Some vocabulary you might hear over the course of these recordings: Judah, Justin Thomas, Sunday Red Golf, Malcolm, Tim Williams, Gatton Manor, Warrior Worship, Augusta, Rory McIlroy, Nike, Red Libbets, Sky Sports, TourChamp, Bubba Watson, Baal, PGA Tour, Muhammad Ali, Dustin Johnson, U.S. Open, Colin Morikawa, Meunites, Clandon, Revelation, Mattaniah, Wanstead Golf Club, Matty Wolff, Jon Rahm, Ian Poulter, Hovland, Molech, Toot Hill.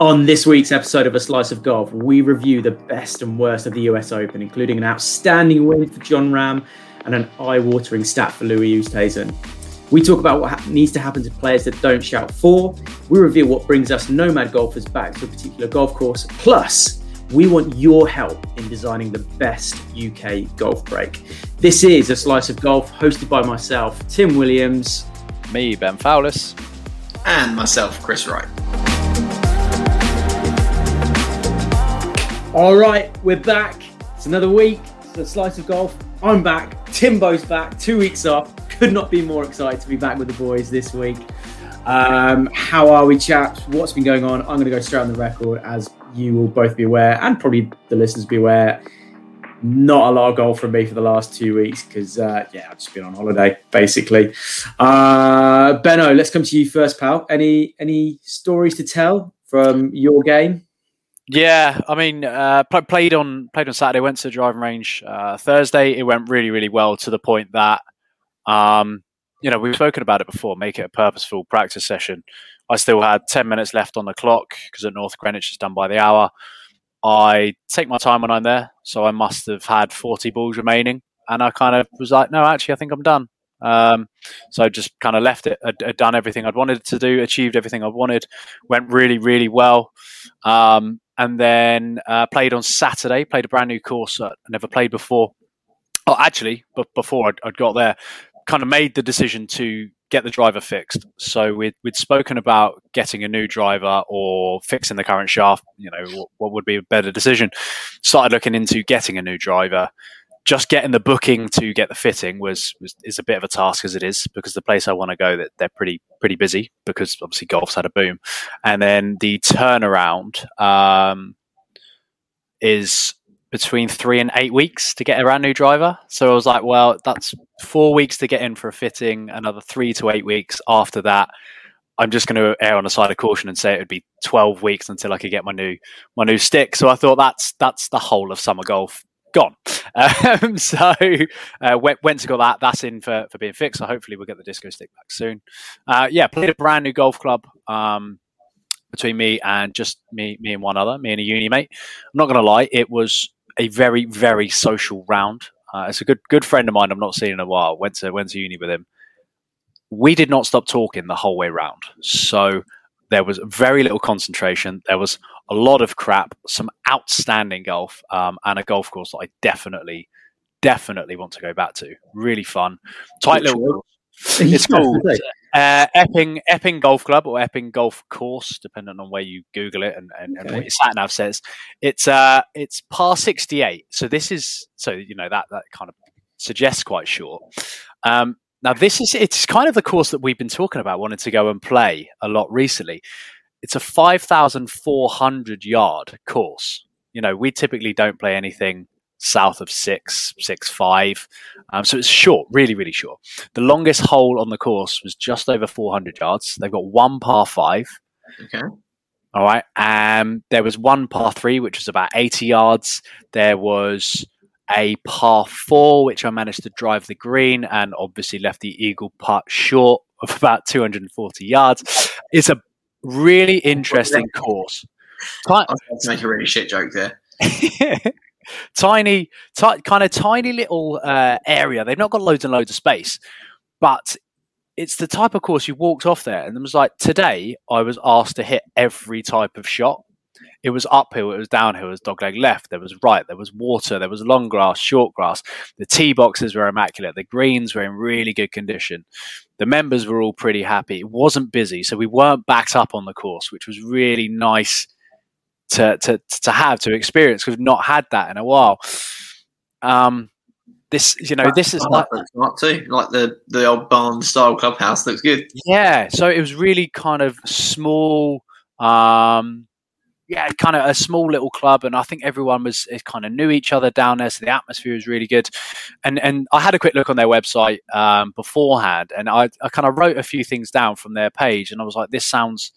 On this week's episode of A Slice of Golf, we review the best and worst of the U.S. Open, including an outstanding win for Jon Rahm and an eye-watering stat for Louis Oosthuizen. We talk about what needs to happen to players that don't shout four. We reveal what brings us nomad golfers back to a particular golf course. Plus, we want your help in designing the best UK golf break. This is A Slice of Golf, hosted by myself, Tim Williams. Me, Ben Fowlis. And myself, Chris Wright. All right, we're back. It's another week. It's A Slice of Golf. I'm back. Timbo's back. 2 weeks off. Could not be more excited to be back with the boys this week. How are we, chaps? What's been going on? I'm going to go straight on the record, as you will both be aware, and probably the listeners be aware. Not a lot of golf from me for the last 2 weeks because, I've just been on holiday, basically. Benno, let's come to you first, pal. Any stories to tell from your game? Yeah, I mean, played on Saturday, went to the driving range Thursday. It went really, really well to the point that, we've spoken about it before, make it a purposeful practice session. I still had 10 minutes left on the clock because at North Greenwich it's done by the hour. I take my time when I'm there, so I must have had 40 balls remaining. And I kind of was like, no, actually, I think I'm done. So just kind of left it. I'd done everything I'd wanted to do, achieved everything I wanted, went really, really well. And then played on Saturday, played a brand new course that I never played before. Oh, actually, but before I'd got there, kind of made the decision to get the driver fixed. So we'd spoken about getting a new driver or fixing the current shaft, what would be a better decision. Started looking into getting a new driver. Just getting the booking to get the fitting is a bit of a task as it is, because the place I want to go, that they're pretty busy because obviously golf's had a boom, and then the turnaround is between 3 and 8 weeks to get a brand new driver. So I was like, well, that's 4 weeks to get in for a fitting, another 3 to 8 weeks after that. I'm just going to err on the side of caution and say it would be 12 weeks until I could get my new stick. So I thought that's the whole of summer golf gone. Went to go that. That's in for being fixed. So hopefully we'll get the disco stick back soon. Played a brand new golf club between me and just me and one other, me and a uni mate. I'm not going to lie, it was a very, very social round. It's a good friend of mine I've not seen in a while. Went to uni with him. We did not stop talking the whole way round. So there was very little concentration. There was a lot of crap, some outstanding golf, and a golf course that I definitely want to go back to. Really fun. Tight little course. It's called Epping Golf Club or Epping Golf Course, depending on where you Google it and what your sat nav says. It's par 68. So this is, that kind of suggests quite short. Now, it's kind of the course that we've been talking about, wanting to go and play a lot recently. It's a 5,400-yard course. We typically don't play anything south of 6.5. So it's short, really, really short. The longest hole on the course was just over 400 yards. They've got one par 5. Okay. All right. There was one par 3, which was about 80 yards. There was a par 4, which I managed to drive the green and obviously left the eagle putt short of about 240 yards. It's a really interesting course. I was about to make a really shit joke there. Tiny little area. They've not got loads and loads of space, but it's the type of course you walked off there and it was like, today I was asked to hit every type of shot. It was uphill, it was downhill, it was dogleg left, there was right, there was water, there was long grass, short grass. The tee boxes were immaculate. The greens were in really good condition. The members were all pretty happy. It wasn't busy, so we weren't backed up on the course, which was really nice to experience. We've not had that in a while. This is like the old barn style clubhouse looks good. Yeah, so it was really kind of small. Kind of a small little club, and I think everyone kind of knew each other down there, so the atmosphere was really good. And I had a quick look on their website beforehand, and I kind of wrote a few things down from their page, and I was like, this sounds,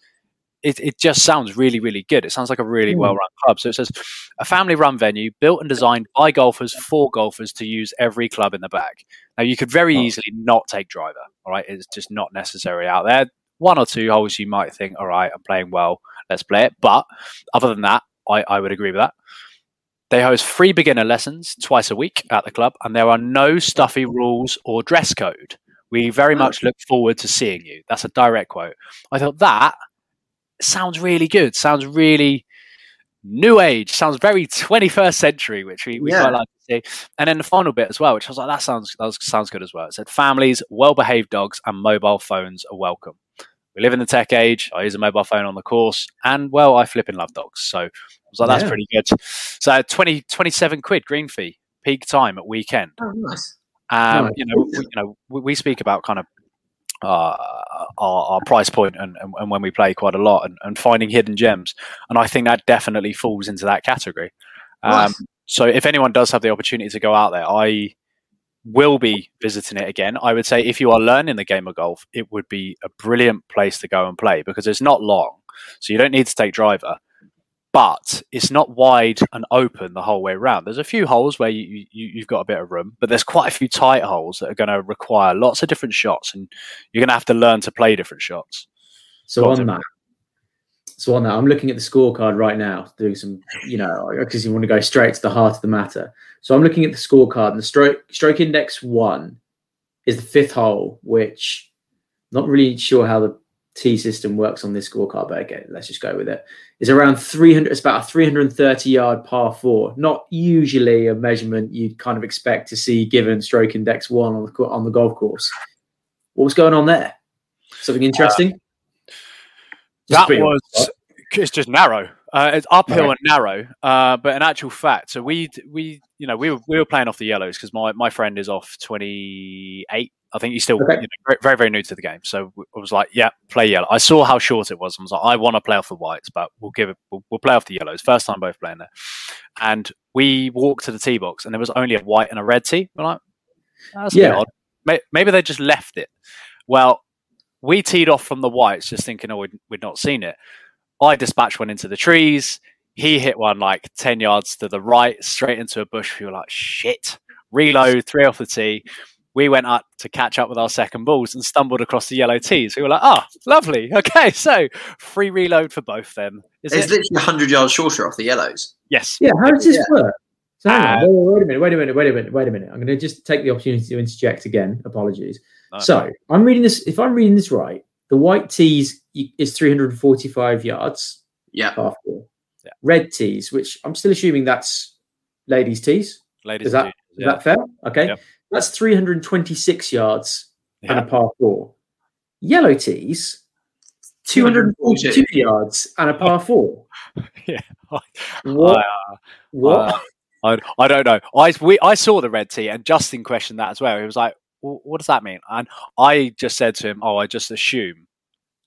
it just sounds really, really good. It sounds like a really well-run club. So it says, a family-run venue built and designed by golfers for golfers to use every club in the bag. Now, you could very easily not take driver, all right? It's just not necessary out there. one or two holes you might think, all right, I'm playing well, let's play it. But other than that, I would agree with that. They host free beginner lessons twice a week at the club, and there are no stuffy rules or dress code. We very much look forward to seeing you. That's a direct quote. I thought that sounds really good. Sounds really new age. Sounds very 21st century, which we quite like to see. And then the final bit as well, which I was like, that sounds good as well. It said families, well-behaved dogs, and mobile phones are welcome. We live in the tech age. I use a mobile phone on the course, and well, I flipping love dogs. So I was like, that's pretty good. So 27 £27 green fee, peak time at weekend. Oh, nice. We speak about kind of our price point and when we play quite a lot and finding hidden gems, and I think that definitely falls into that category. Nice. So if anyone does have the opportunity to go out there, I will be visiting it again. I would say if you are learning the game of golf, it would be a brilliant place to go and play because it's not long, so you don't need to take driver, but it's not wide and open the whole way around. There's a few holes where you've got a bit of room, but there's quite a few tight holes that are going to require lots of different shots, and you're going to have to learn to play different shots. So on that, I'm looking at the scorecard right now, doing some, because you want to go straight to the heart of the matter. So I'm looking at the scorecard, and the stroke index 1 is the fifth hole, which not really sure how the T system works on this scorecard, but okay, let's just go with it. It's around 300. It's about a 330-yard par 4. Not usually a measurement you'd kind of expect to see given stroke index 1 on the golf course. What was going on there? Something interesting? It's just narrow. It's uphill and narrow, but in actual fact, so we were playing off the yellows because my friend is off 28. I think he's still very, very new to the game. So I was like, yeah, play yellow. I saw how short it was. I was like, I want to play off the whites, but we'll play off the yellows. First time both playing there. And we walked to the tee box and there was only a white and a red tee. We're like, that's a bit odd. Maybe they just left it. Well, we teed off from the whites just thinking, we'd not seen it. I dispatched one into the trees. He hit one like 10 yards to the right, straight into a bush. We were like, shit. Reload, 3 off the tee. We went up to catch up with our second balls and stumbled across the yellow tees. We were like, oh, lovely. Okay, so free reload for both them. It's literally 100 yards shorter off the yellows. Yes. Yeah, how does this work? So wait a minute. I'm going to just take the opportunity to interject again. Apologies. No. So I'm reading this. If I'm reading this right, the white tees is 345 yards. Yeah. Red tees, which I'm still assuming that's ladies' tees. Is that fair? Okay. Yeah. That's 326 yards and a par 4. Yellow tees, 242 yards and a par 4. Yeah. What? I don't know. I saw the red tee and Justin questioned that as well. He was like, what does that mean? And I just said to him, I just assume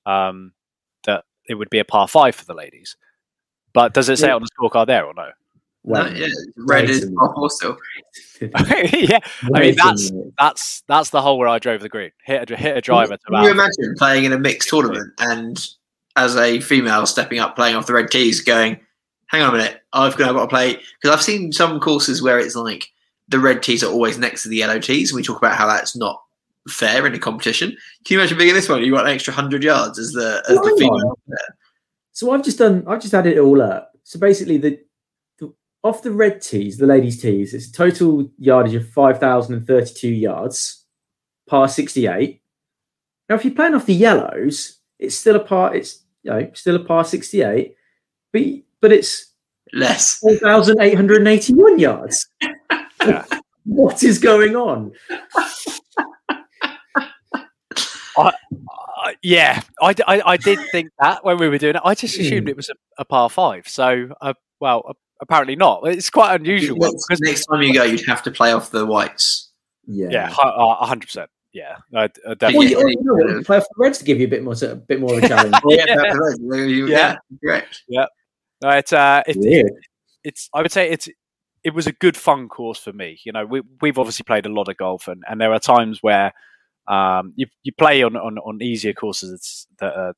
that it would be a par 5 for the ladies. But does it say it on the scorecard there or no? Well, red is par 4 still. Yeah, I mean that's the hole where I drove the green, hit a driver. Can you imagine playing in a mixed tournament and as a female stepping up, playing off the red tees, going, "Hang on a minute, I've got to play," because I've seen some courses where it's like the red tees are always next to the yellow tees, and we talk about how that's not fair in a competition. Can you imagine being in this one? You got an extra 100 yards as the female. So I've just added it all up. So basically off the red tees, the ladies' tees, it's a total yardage of 5,032 yards, par 68. Now, if you're playing off the yellows, it's still a par 68, but it's less 4,881 yards. What is going on? I did think that when we were doing it. I just assumed it was a par 5. So, apparently not. It's quite unusual. Because next time you go, you'd have to play off the whites. Yeah, 100%. Yeah, definitely. Well, you play off the reds to give you a bit more of a challenge. Correct. Yeah, no, it's. I would say it was a good fun course for me. We've obviously played a lot of golf, and there are times where you play on easier courses that are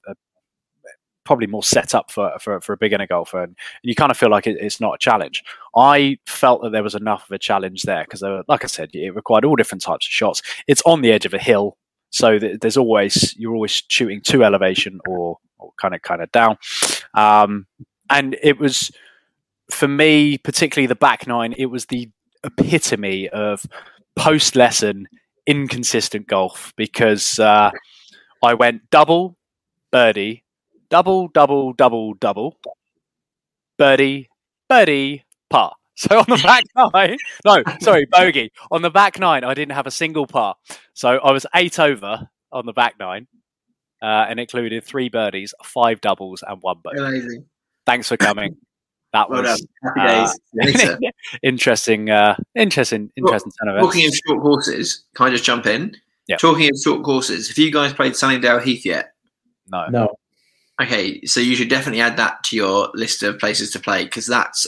probably more set up for a beginner golfer, and you kind of feel like it's not a challenge. I felt that there was enough of a challenge there because, like I said, it required all different types of shots. It's on the edge of a hill. So there's always, you're always shooting to elevation or kind of down. And it was, for me, particularly the back nine, it was the epitome of post-lesson inconsistent golf, because I went double, birdie, double, double, double, double, birdie, birdie, par. So on the back nine, bogey. On the back nine, I didn't have a single par. So I was 8 over on the back nine, and included 3 birdies, 5 doubles, and 1 bogey. Amazing. Thanks for coming. That was interesting turn of events. Talking of short courses, can I just jump in? Yep. Talking of short courses, have you guys played Sunningdale Heath yet? No. Okay, so you should definitely add that to your list of places to play, because that's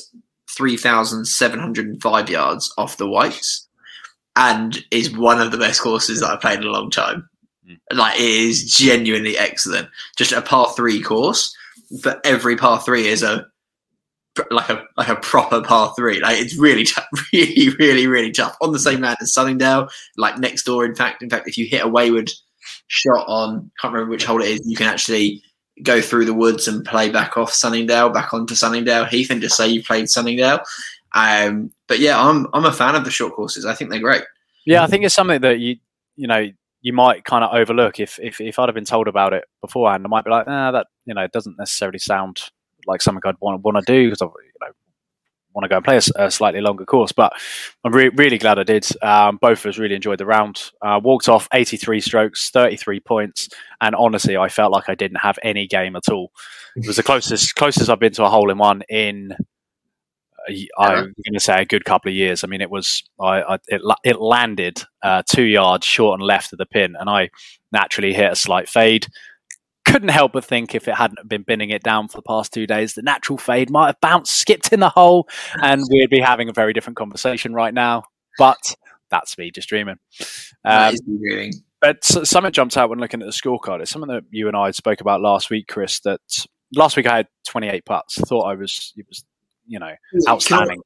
3,705 yards off the whites and is one of the best courses that I've played in a long time. Like, it is genuinely excellent. Just a par 3 course, but every par 3 is a proper par 3. Like, it's really tough, really, really, really tough. On the same land as Sunningdale, like next door. In fact, if you hit a wayward shot on, can't remember which hole it is, you can actually go through the woods and play back off Sunningdale, back onto Sunningdale Heath, and just say you played Sunningdale. But yeah, I'm a fan of the short courses. I think they're great. Yeah, I think it's something that you might kind of overlook. If I'd have been told about it beforehand, I might be like, that doesn't necessarily sound like something I'd want to do, because I want to go and play a slightly longer course. But I'm really glad I did. Both of us really enjoyed the round. Walked off 83 strokes, 33 points, and honestly, I felt like I didn't have any game at all. It was the closest I've been to a hole in one in I'm going to say a good couple of years. I mean, it was it landed 2 yards short and left of the pin, and I naturally hit a slight fade. Couldn't help but think, if it hadn't been binning it down for the past 2 days, the natural fade might have bounced, skipped in the hole, and we'd be having a very different conversation right now. But that's me just dreaming. But something jumped out when looking at the scorecard. It's something that you and I spoke about last week, Chris. That last week I had 28 putts. Thought it was outstanding.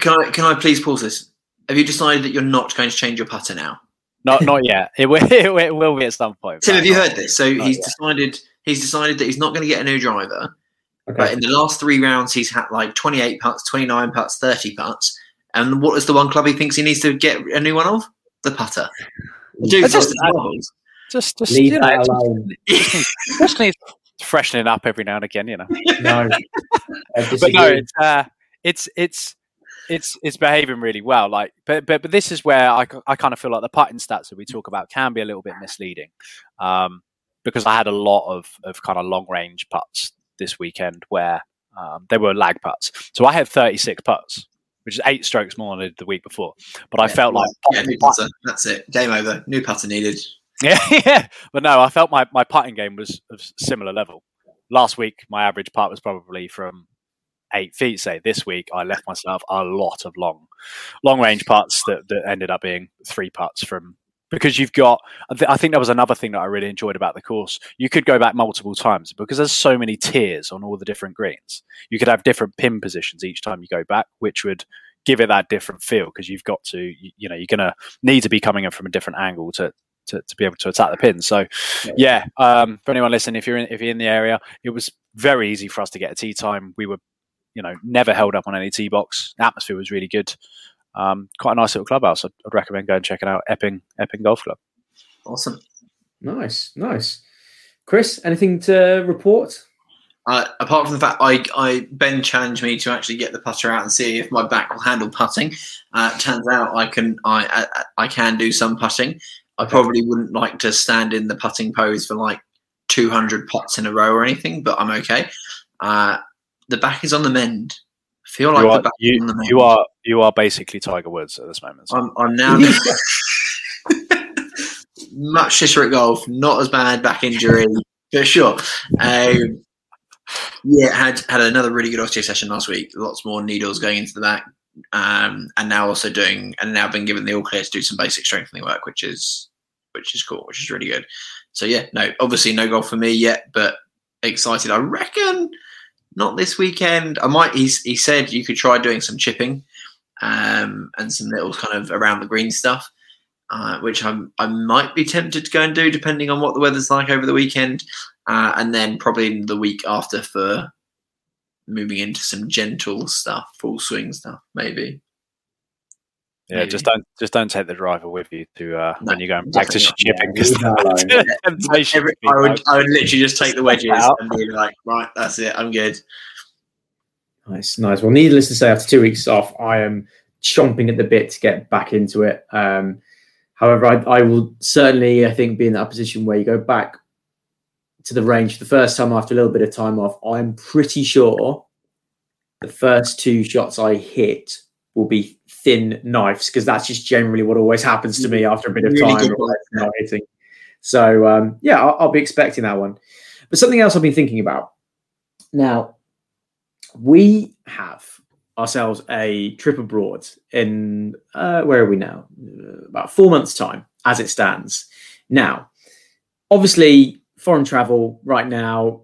Can I please pause this? Have you decided that you're not going to change your putter now? Not yet. It will be at some point. Tim, have you heard this? So he's decided that he's not going to get a new driver. Okay. But in the last 3 rounds, he's had like 28 putts, 29 putts, 30 putts. And what is the one club he thinks he needs to get a new one of? The putter. Just leave that alone. Just needs freshening up every now and again, No. But no, it's behaving really well, like, but this is where I kind of feel like the putting stats that we talk about can be a little bit misleading, because I had a lot of kind of long range putts this weekend where they were lag putts. So I had 36 putts, which is 8 strokes more than I did the week before. But I felt like new putter. That's it, game over. New putter needed. Yeah. But no, I felt my putting game was of similar level. Last week, my average putt was probably from 8 feet, say. This week I left myself a lot of long range putts that ended up being 3 putts from, because you've got, I think that was another thing that I really enjoyed about the course. You could go back multiple times because there's so many tiers on all the different greens. You could have different pin positions each time you go back, which would give it that different feel, because you've got to, you're going to need to be coming in from a different angle to be able to attack the pin. So for anyone listening, if you're in the area, it was very easy for us to get a tee time. We were never held up on any tee box. The atmosphere was really good. Quite a nice little clubhouse. I'd recommend going and checking out Epping Golf Club. Awesome. Nice. Chris, anything to report? Apart from the fact Ben challenged me to actually get the putter out and see if my back will handle putting. Turns out I can do some putting. I probably wouldn't like to stand in the putting pose for like 200 putts in a row or anything, but I'm okay. The back is on the mend. I feel like the back is on the mend. You are basically Tiger Woods at this moment. So. I'm now much shitter at golf. Not as bad back injury for sure. Had another really good OTA session last week. Lots more needles going into the back, and now also been given the all clear to do some basic strengthening work, which is cool, which is really good. So obviously no golf for me yet, but excited. I reckon. Not this weekend. I might. He said you could try doing some chipping, and some little kind of around the green stuff. which I might be tempted to go and do depending on what the weather's like over the weekend, and then probably the week after for moving into some gentle stuff, full swing stuff, maybe. Yeah, maybe. just don't take the driver with you to when you go and practice your chipping, because I would literally just take the wedges and be like, right, that's it, I'm good. Nice. Well, needless to say, after 2 weeks off, I am chomping at the bit to get back into it. However, I will certainly, I think, be in that position where you go back to the range for the first time after a little bit of time off. I'm pretty sure the first two shots I hit will be thin knives, because that's just generally what always happens to me after a bit of time. Not hitting. So, I'll be expecting that one. But something else I've been thinking about. Now, we have ourselves a trip abroad in, where are we now? About 4 months' time, as it stands. Now, obviously, foreign travel right now,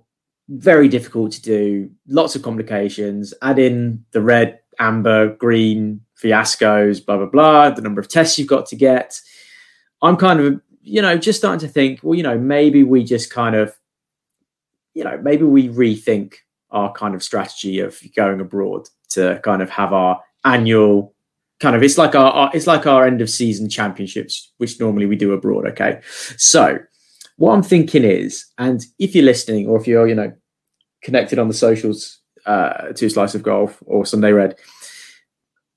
very difficult to do. Lots of complications. Add in the red, amber, green fiascos, blah, blah, blah, the number of tests you've got to get. I'm kind of, just starting to think, well, maybe we just kind of, maybe we rethink our kind of strategy of going abroad to kind of have our annual kind of, it's like our end of season championships, which normally we do abroad. Okay. So what I'm thinking is, and if you're listening or if you're, connected on the socials to A Slice of Golf or Sunday Red,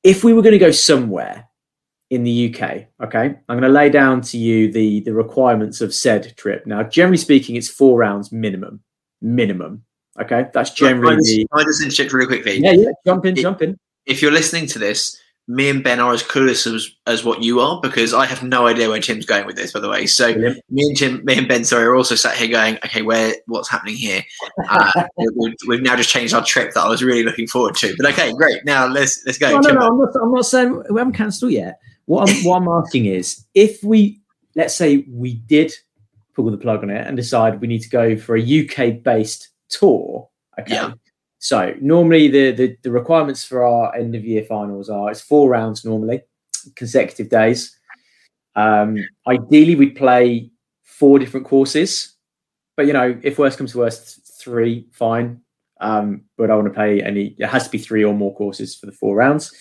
if we were going to go somewhere in the UK, okay, I'm going to lay down to you the requirements of said trip. Now, generally speaking, it's 4 rounds minimum. Okay, that's generally. Can I just interject really quickly? Yeah, jump in. If you're listening to this, me and Ben are as clueless as what you are, because I have no idea where Tim's going with this, by the way. So brilliant. me and Ben, are also sat here going, okay, what's happening here? We've now just changed our trip that I was really looking forward to. But okay, great. Now let's go. No, I'm not saying we haven't cancelled yet. What I'm asking is, if we, let's say we did pull the plug on it and decide we need to go for a UK-based tour, okay. Yeah. So normally the requirements for our end of year finals are it's 4 rounds normally, consecutive days. Ideally, we'd play 4 different courses, but if worse comes to worse, 3, fine. But I want to play it has to be 3 or more courses for the 4 rounds.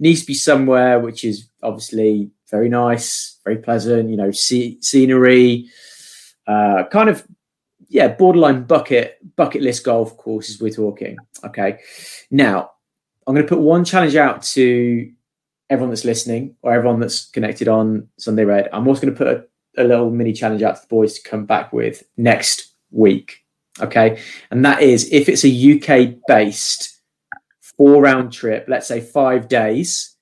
Needs to be somewhere which is obviously very nice, very pleasant. Scenery, kind of. Yeah, borderline bucket list golf courses we're talking. Okay. Now, I'm going to put one challenge out to everyone that's listening or everyone that's connected on Sunday Red. I'm also going to put a little mini challenge out to the boys to come back with next week. Okay. And that is, if it's a UK-based 4-round trip, let's say 5 days,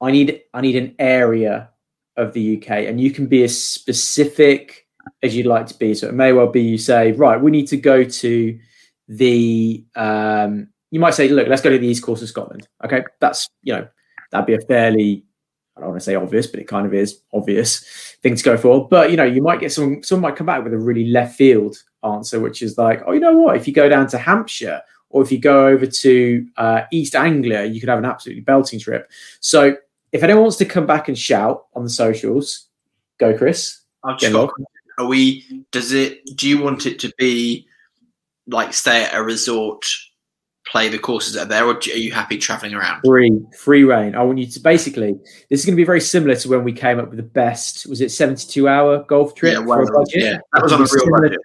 I need an area of the UK. And you can be as specific as you'd like to be. So it may well be you say, right, we need to go to the you might say, look, let's go to the east coast of Scotland. Okay, that's that'd be a fairly, I don't want to say obvious, but it kind of is obvious thing to go for. But you might get someone might come back with a really left field answer, which is like, oh, you know what, if you go down to Hampshire or if you go over to East Anglia, you could have an absolutely belting trip. So if anyone wants to come back and shout on the socials, go Chris. I've just got do you want it to be like stay at a resort, play the courses that are there, or are you happy traveling around? Free reign. I want you to basically, this is going to be very similar to when we came up with the best, was it 72-hour golf trip? Yeah, that was on a real budget.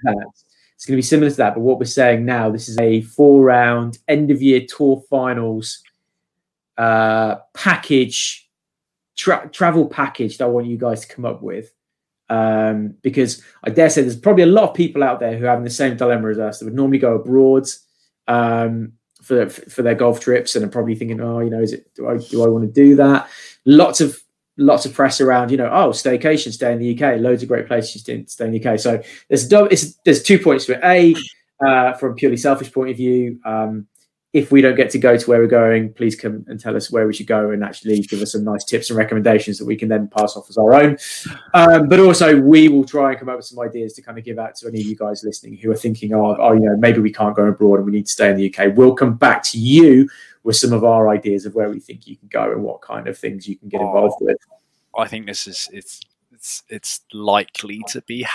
It's going to be similar to that, but what we're saying now, this is a 4-round end of year tour finals package, travel package that I want you guys to come up with. Because I dare say there's probably a lot of people out there who are having the same dilemma as us that would normally go abroad for their golf trips and are probably thinking, do I want to do that? Lots of press around, staycation, stay in the UK, loads of great places to stay in the UK. So there's 2 points to it. From a purely selfish point of view, if we don't get to go to where we're going, please come and tell us where we should go and actually give us some nice tips and recommendations that we can then pass off as our own. But also we will try and come up with some ideas to kind of give out to any of you guys listening who are thinking, maybe we can't go abroad and we need to stay in the UK. We'll come back to you with some of our ideas of where we think you can go and what kind of things you can get involved with. I think this is it's likely to be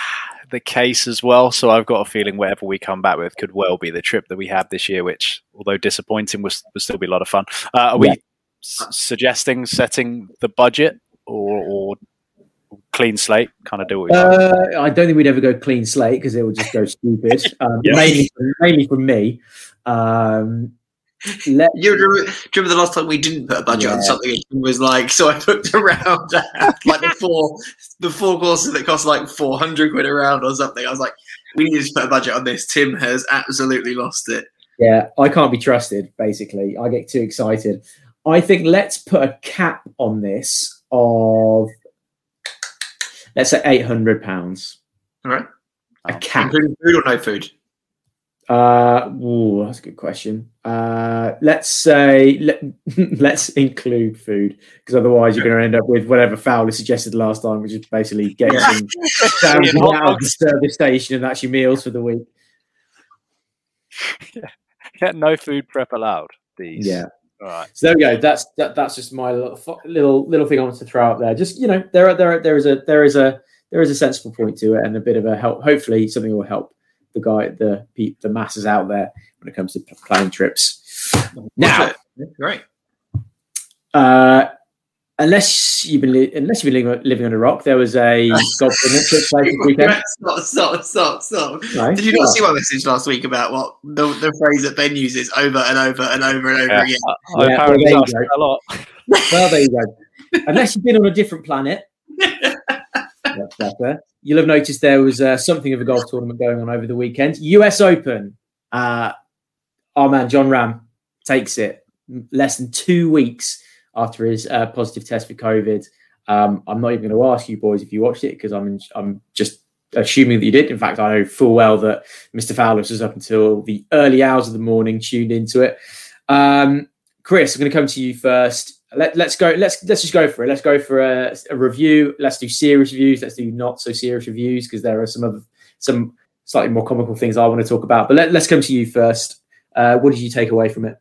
the case as well. So I've got a feeling whatever we come back with could well be the trip that we have this year, which, although disappointing, will still be a lot of fun. Are we suggesting setting the budget or clean slate? Kind of do what we want. I don't think we'd ever go clean slate because it would just go stupid. Mainly from me. Do you remember the last time we didn't put a budget on something? It was like, so I booked a round like the four courses that cost like 400 quid a round or something. I was like, we need to put a budget on this. Tim has absolutely lost it. Yeah, I can't be trusted, basically. I get too excited. I think let's put a cap on this of, let's say, £800. All right. A cap. Including food or no food? That's a good question. Let's include food, because otherwise you're going to end up with whatever Fowler suggested last time, which is basically getting sandwiches out of the service station, and that's your meals for the week. Yeah, no food prep allowed. These. Yeah. All right. So there we go. That's just my little thing I wanted to throw out there. Just, you know, there is a sensible point to it, and a bit of a help. Hopefully, something will help the masses out there when it comes to planning trips. Now, great. Unless you've been living on a rock, there was a golf tournament that took place this weekend. Stop. No? Did you not see my message last week about what the phrase that Ben uses over and over again? A lot. Well, there you go. Unless you've been on a different planet. That's better. You'll have noticed there was something of a golf tournament going on over the weekend. U.S. Open. Our man Jon Rahm takes it less than 2 weeks after his positive test for COVID. I'm not even going to ask you boys if you watched it, because I'm just assuming that you did. In fact, I know full well that Mr. Fowler was up until the early hours of the morning tuned into it. Chris, I'm going to come to you first. Let's just go for it. Let's go for a review. Let's do serious reviews. Let's do not so serious reviews, because there are some slightly more comical things I want to talk about. But let's come to you first. What did you take away from it?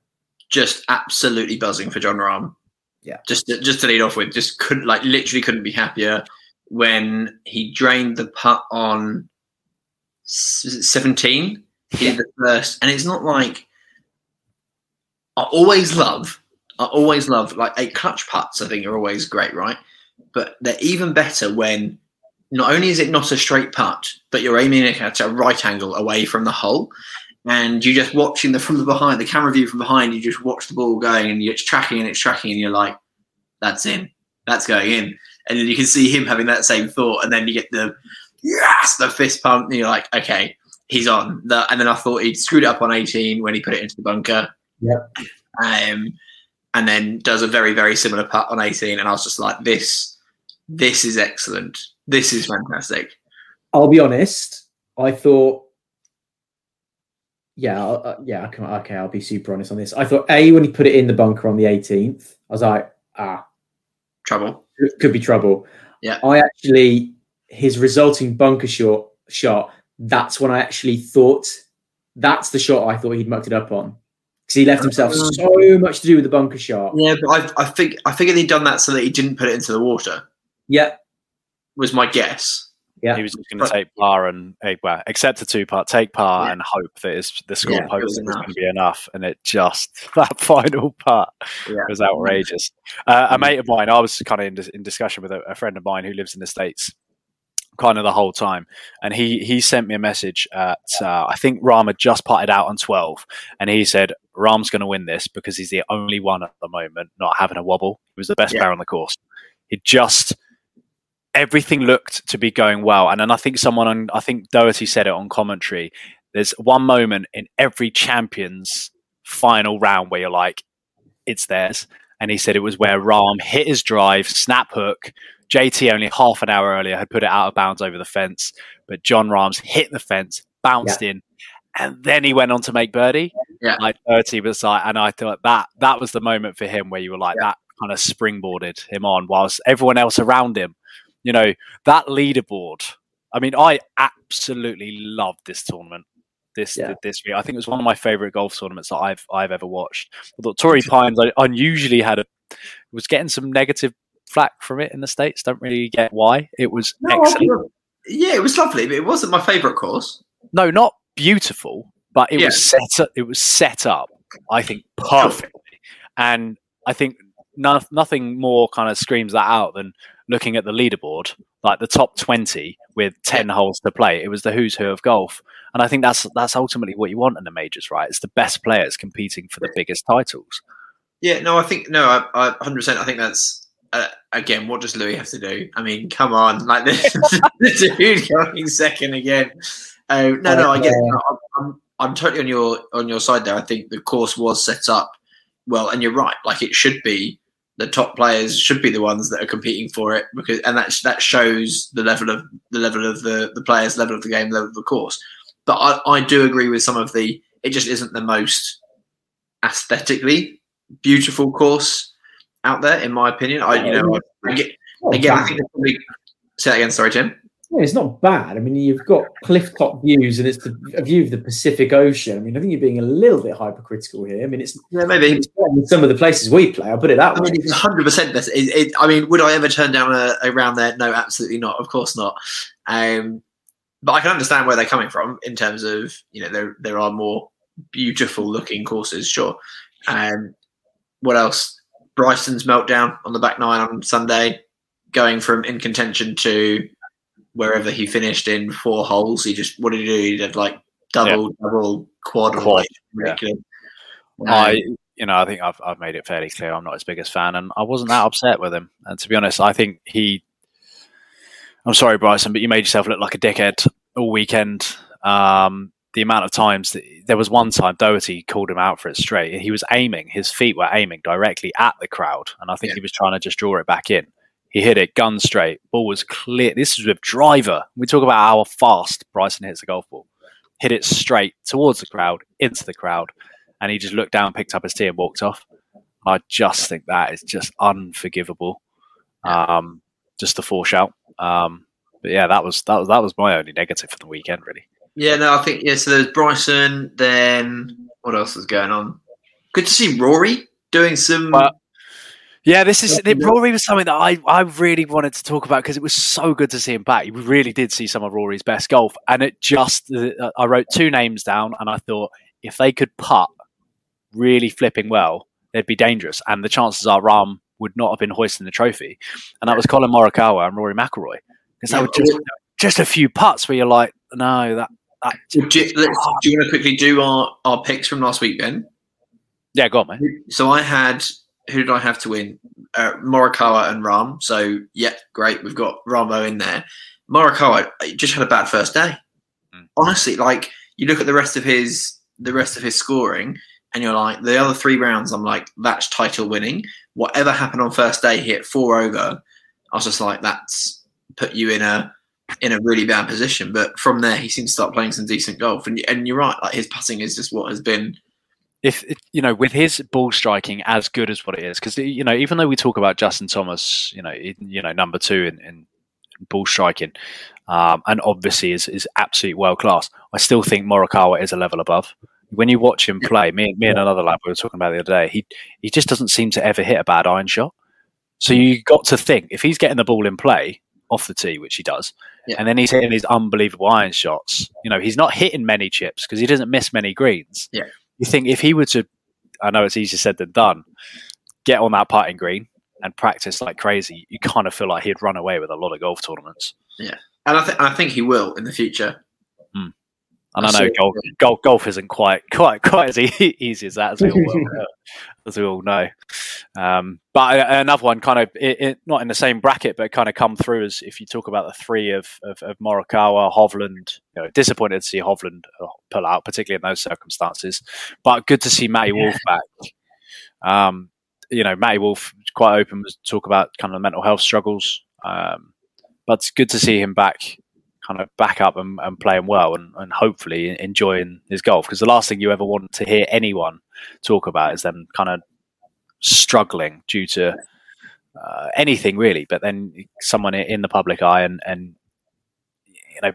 Just absolutely buzzing for Jon Rahm. Yeah. Just to lead off with, couldn't be happier when he drained the putt on 17 in the first. And it's not like I always love like eight clutch putts. I think are always great, right? But they're even better when not only is it not a straight putt, but you're aiming it at a right angle away from the hole, and you're just watching the camera view from behind. You just watch the ball going, and it's tracking, and you're like, "That's in, that's going in," and then you can see him having that same thought, and then you get the fist pump, and you're like, "Okay, he's on." And then I thought he'd screwed it up on 18 when he put it into the bunker. Yeah. And then does a very, very similar putt on 18. And I was just like, this is excellent. This is fantastic. I'll be honest. I thought, I'll be super honest on this. I thought, when he put it in the bunker on the 18th, I was like, trouble. It could be trouble. Yeah. His resulting bunker shot, that's when I actually thought, that's the shot I thought he'd mucked it up on. Because he left himself so much to do with the bunker shot. Yeah, but I figured he'd done that so that he didn't put it into the water. Yeah. Was my guess. Yeah. He was just going to take par and accept a two-putt, take par and hope that the score post is going to be enough. And it just, that final putt was outrageous. A mate of mine, I was kind of in discussion with a friend of mine who lives in the States kind of the whole time. And he sent me a message at, I think Rahm had just putted out on 12. And he said, Rahm's going to win this because he's the only one at the moment not having a wobble. He was the best player on the course. Everything looked to be going well. And then I think Doherty said it on commentary. There's one moment in every champion's final round where you're like, it's theirs. And he said it was where Rahm hit his drive, snap hook. JT only half an hour earlier had put it out of bounds over the fence, but Jon Rahm's hit the fence, bounced in, and then he went on to make birdie. Yeah. Like 30 was like, and I thought that was the moment for him where you were like that kind of springboarded him on, whilst everyone else around him, you know, that leaderboard. I mean, I absolutely loved this tournament. This year, I think it was one of my favourite golf tournaments that I've ever watched. I thought Torrey Pines was getting some negative flack from it in the States. Don't really get why. It was excellent. Yeah, it was lovely, but it wasn't my favourite course. No, not beautiful, but it was set up. It was set up, I think, perfectly, and I think nothing more kind of screams that out than looking at the leaderboard, like the top 20 with 10 holes to play. It was the who's who of golf, and I think that's ultimately what you want in the majors, right? It's the best players competing for the biggest titles. Yeah, no, I think I 100%. I think that's. Again, what does Louis have to do? I mean, come on, like this, the dude going second again. No, I get it. I'm totally on your side there. I think the course was set up well, and you're right. Like it should be the top players should be the ones that are competing for it because, and that shows the level of the players, level of the game, level of the course. But I do agree with some of the. It just isn't the most aesthetically beautiful course out there, in my opinion. I think it's probably... Say that again, sorry, Tim. Yeah, it's not bad. I mean, you've got cliff-top views and it's a view of the Pacific Ocean. I mean, I think you're being a little bit hypercritical here. I mean, it's... Yeah, maybe. It's some of the places we play, I'll put it that way. I mean, it's 100% this. I mean, would I ever turn down a round there? No, absolutely not. Of course not. But I can understand where they're coming from in terms of, you know, there are more beautiful-looking courses, sure. What else... Bryson's meltdown on the back nine on Sunday, going from in contention to wherever he finished in four holes. He just, what did he do? He did like double, quad. Yeah. I think I've made it fairly clear I'm not his biggest fan, and I wasn't that upset with him. And to be honest, I think I'm sorry, Bryson, but you made yourself look like a dickhead all weekend. The amount of times that there was one time Doherty called him out for it straight. He was aiming, his feet were aiming directly at the crowd. And I think he was trying to just draw it back in. He hit it gun straight. Ball was clear. This is with driver. We talk about how fast Bryson hits the golf ball. Hit it straight towards the crowd, into the crowd. And he just looked down, picked up his tee and walked off. I just think that is just unforgivable. Just the foreshout. But yeah, that was my only negative for the weekend, really. Yeah, no, I think, so there's Bryson, then what else was going on? Good to see Rory doing some... Rory was something that I really wanted to talk about because it was so good to see him back. We really did see some of Rory's best golf. And it just, I wrote two names down and I thought if they could putt really flipping well, they'd be dangerous. And the chances are Rahm would not have been hoisting the trophy. And that was Colin Morikawa and Rory McIlroy. Because that was just a few putts where you're like, no, that. Do you want to quickly do our picks from last week, Ben? Yeah, go on, mate. So I had, who did I have to win? Morikawa and Rahm. So, yeah, great. We've got Ramo in there. Morikawa just had a bad first day. Mm. Honestly, like, you look at the rest of his scoring and you're like, the other three rounds, I'm like, that's title winning. Whatever happened on first day, he hit four over. I was just like, that's put you in a really bad position, but from there he seems to start playing some decent golf. And you're right, like his putting is just what has been. With his ball striking as good as what it is, because even though we talk about Justin Thomas, number two in ball striking, and obviously is absolute world class. I still think Morikawa is a level above. When you watch him play, me and another lad we were talking about the other day, he just doesn't seem to ever hit a bad iron shot. So you got to think if he's getting the ball in play off the tee, which he does. Yeah. And then he's hitting these unbelievable iron shots. He's not hitting many chips because he doesn't miss many greens. Yeah. You think if he were to, I know it's easier said than done, get on that putting green and practice like crazy, you kind of feel like he'd run away with a lot of golf tournaments. Yeah. And I think he will in the future. Mm. And I know golf isn't quite as easy as that, as we all know. But another one, kind of not in the same bracket, but kind of come through as if you talk about the three of Morikawa, Hovland. Disappointed to see Hovland pull out, particularly in those circumstances. But good to see Matty Wolff back. Matty Wolff quite open to talk about kind of the mental health struggles, but it's good to see him back. Kind of back up and playing well and hopefully enjoying his golf. Because the last thing you ever want to hear anyone talk about is them kind of struggling due to anything really. But then someone in the public eye and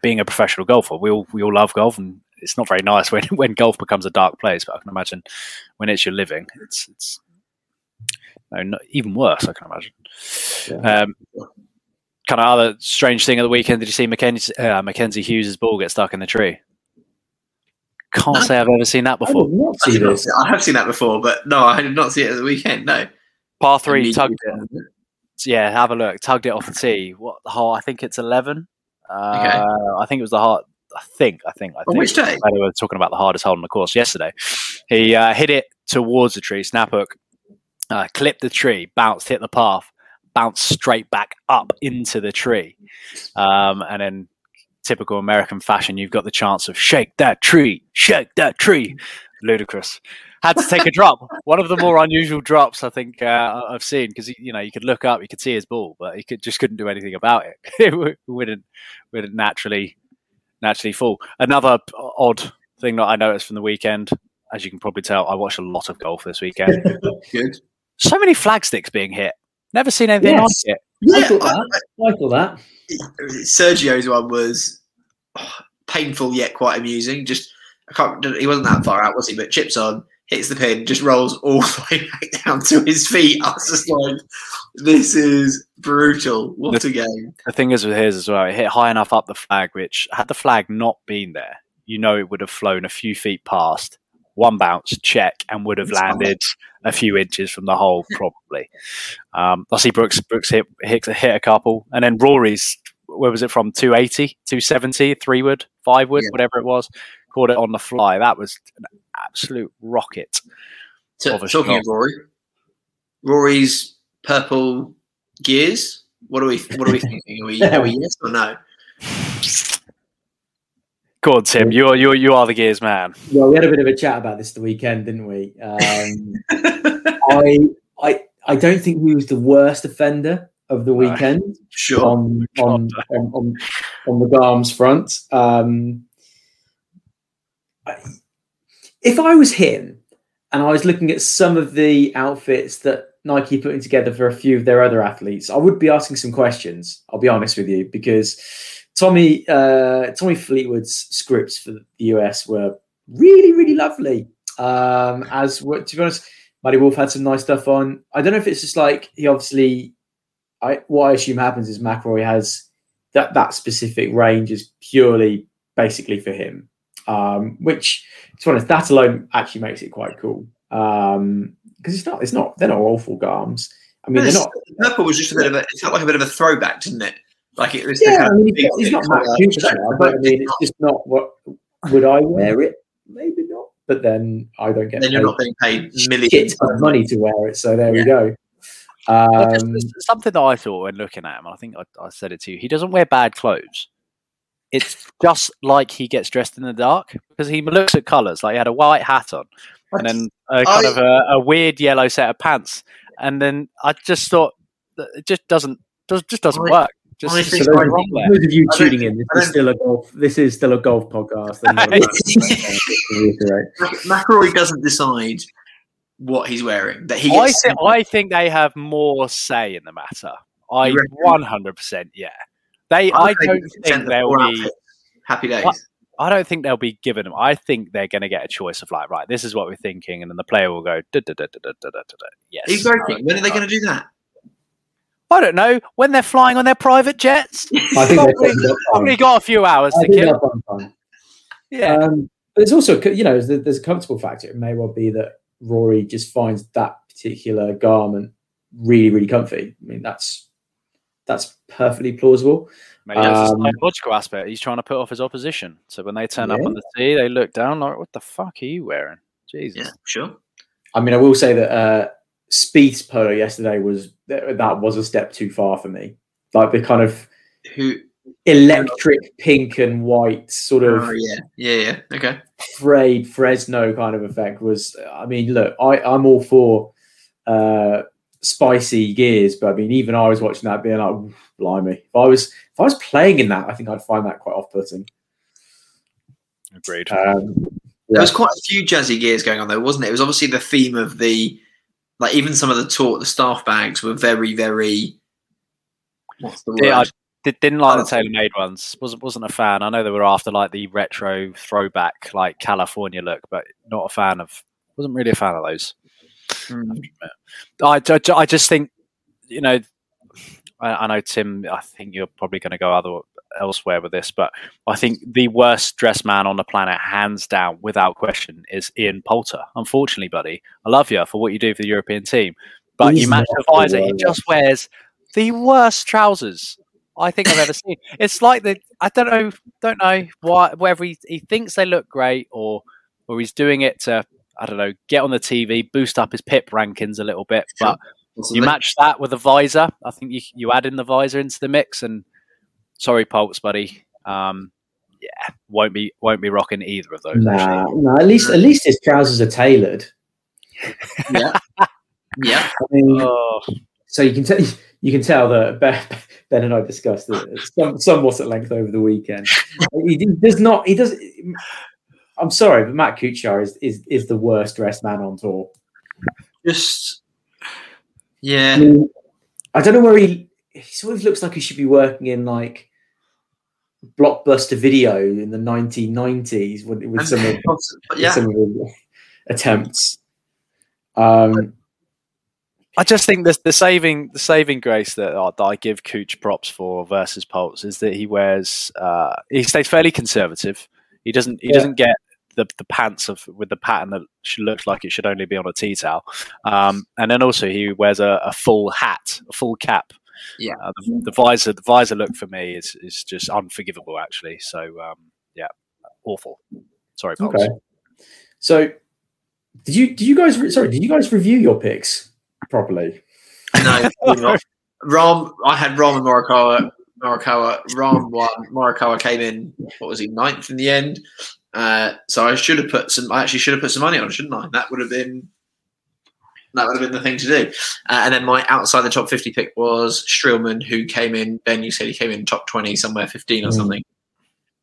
being a professional golfer, we all love golf and it's not very nice when golf becomes a dark place. But I can imagine when it's your living, it's not, even worse, I can imagine. Yeah. Kind of other strange thing of the weekend, did you see McKenzie Hughes' ball get stuck in the tree? Can't say I've ever seen that before. I have seen that before, but no, I did not see it at the weekend, no. Par 3, tugged it. Yeah, have a look. Tugged it off the tee. What hole? I think it's 11. Okay. I think it was the hard. I think. Which day? We were talking about the hardest hole on the course yesterday. He hit it towards the tree. Snaphook clipped the tree, bounced, hit the path, bounced straight back up into the tree, and then typical American fashion, you've got the chance of shake that tree, shake that tree. Ludicrous. Had to take a drop. One of the more unusual drops I think I've seen, because you could look up, you could see his ball, but he couldn't do anything about it. It wouldn't naturally fall. Another odd thing that I noticed from the weekend, as you can probably tell, I watched a lot of golf this weekend. Good. So many flag sticks being hit. Never seen anything like it. Yeah, I thought that. Sergio's one was painful yet quite amusing. Just he wasn't that far out, was he? But chips on, hits the pin, just rolls all the way back down to his feet. I was just like, this is brutal. What a game. The thing is with his as well, it hit high enough up the flag, which had the flag not been there, it would have flown a few feet past, one bounce, check, and would have landed a few inches from the hole, probably. I see Brooks hit a couple. And then Rory's, where was it from? 280, 270, 3-wood, 5-wood, whatever it was. Caught it on the fly. That was an absolute rocket. Talking of Rory's purple gears. What are we thinking? Are we yes or no? Go on, Tim. You are the gears man. Yeah, we had a bit of a chat about this the weekend, didn't we? I don't think he was the worst offender of the weekend. Sure. On the Garms front. If I was him and I was looking at some of the outfits that Nike putting together for a few of their other athletes, I would be asking some questions. I'll be honest with you, because Tommy Fleetwood's scripts for the US were really, really lovely. To be honest, Matty Wolff had some nice stuff on. I don't know if it's just like he obviously, what I assume happens is McIlroy has that specific range is purely basically for him. Which, to be honest, that alone actually makes it quite cool. Because they're not awful Garms. I mean, purple was just a bit of it felt like a bit of a throwback, didn't it? Like it was, yeah, I mean, it's not Matt Kuchar, but I mean, it's just not what would I wear it? Maybe not, but then I don't get then paid. You're not being paid millions of money to wear it, so there we go. There's something that I thought when looking at him, I think I said it to you, he doesn't wear bad clothes. It's just like he gets dressed in the dark, because he looks at colours. Like he had a white hat on, and then kind of a weird yellow set of pants, and then I just thought that it just doesn't work. Just wrong there. Those of you tuning in, this is still a golf podcast. McIlroy doesn't decide what he's wearing. I think they have more say in the matter. I 100%, yeah. Happy days. I don't think they'll be given them. I think they're going to get a choice of like, right, this is what we're thinking, and then the player will go. Yes. Exactly. When are they going to do that? I don't know. When they're flying on their private jets, I think they've probably got a few hours to kill. Yeah. But there's also, there's a comfortable factor. It may well be that Rory just finds that particular garment really, really comfy. I mean, that's perfectly plausible. Maybe that's a psychological aspect. He's trying to put off his opposition. So when they turn up on the tee, they look down like, what the fuck are you wearing? Jesus. Yeah, sure. I mean, I will say that Spieth's polo yesterday was a step too far for me. Like the kind of electric pink and white sort of okay, frayed Fresno kind of effect was, I mean, look, I'm all for spicy gears, but I mean, even I was watching that being like, blimey, if I was playing in that, I think I'd find that quite off-putting. Agreed. There was quite a few jazzy gears going on though, wasn't it? It was obviously the theme of the, like, even some of the staff bags were very, very, what's the word? Yeah, I didn't like the tailor-made ones. Wasn't a fan. I know they were after like the retro throwback, like California look, but wasn't really a fan of those. I just think, you know, I know, Tim, I think you're probably going to go elsewhere with this, but I think the worst dressed man on the planet, hands down, without question, is Ian Poulter. Unfortunately, buddy, I love you for what you do for the European team, but you match the visor. He just wears the worst trousers I think I've ever seen. It's like the I don't know why, whether he thinks they look great or he's doing it to, I don't know, get on the TV, boost up his PIP rankings a little bit. Sure. But you match that with a visor. I think you add in the visor into the mix, and sorry, Pults, buddy. Yeah, won't be rocking either of those. No. At least his trousers are tailored. Yeah, yeah. I mean, so you can tell that Ben and I discussed this somewhat at length over the weekend. He does. I'm sorry, but Matt Kuchar is the worst dressed man on tour. Just, yeah. I mean, I don't know where he sort of looks like he should be working in like Blockbuster Video in the 1990s with some of the attempts. I just think the saving grace that I give Cooch props for versus Pulse is that he wears he stays fairly conservative. He doesn't get the pants with the pattern that looks like it should only be on a tea towel, and then also he wears a full hat, a full cap. Yeah, the visor look for me is just unforgivable, actually. So yeah, awful. Sorry, Paul. Okay. So did you guys review your picks properly? No, not. I had Rahm and Morikawa. Rahm won. Morikawa came in. What was he, ninth in the end? So I actually should have put some money on, shouldn't I? That would have been the thing to do. And then my outside the top 50 pick was Streelman, who came in, Ben, you said he came in top 20, somewhere 15 or something.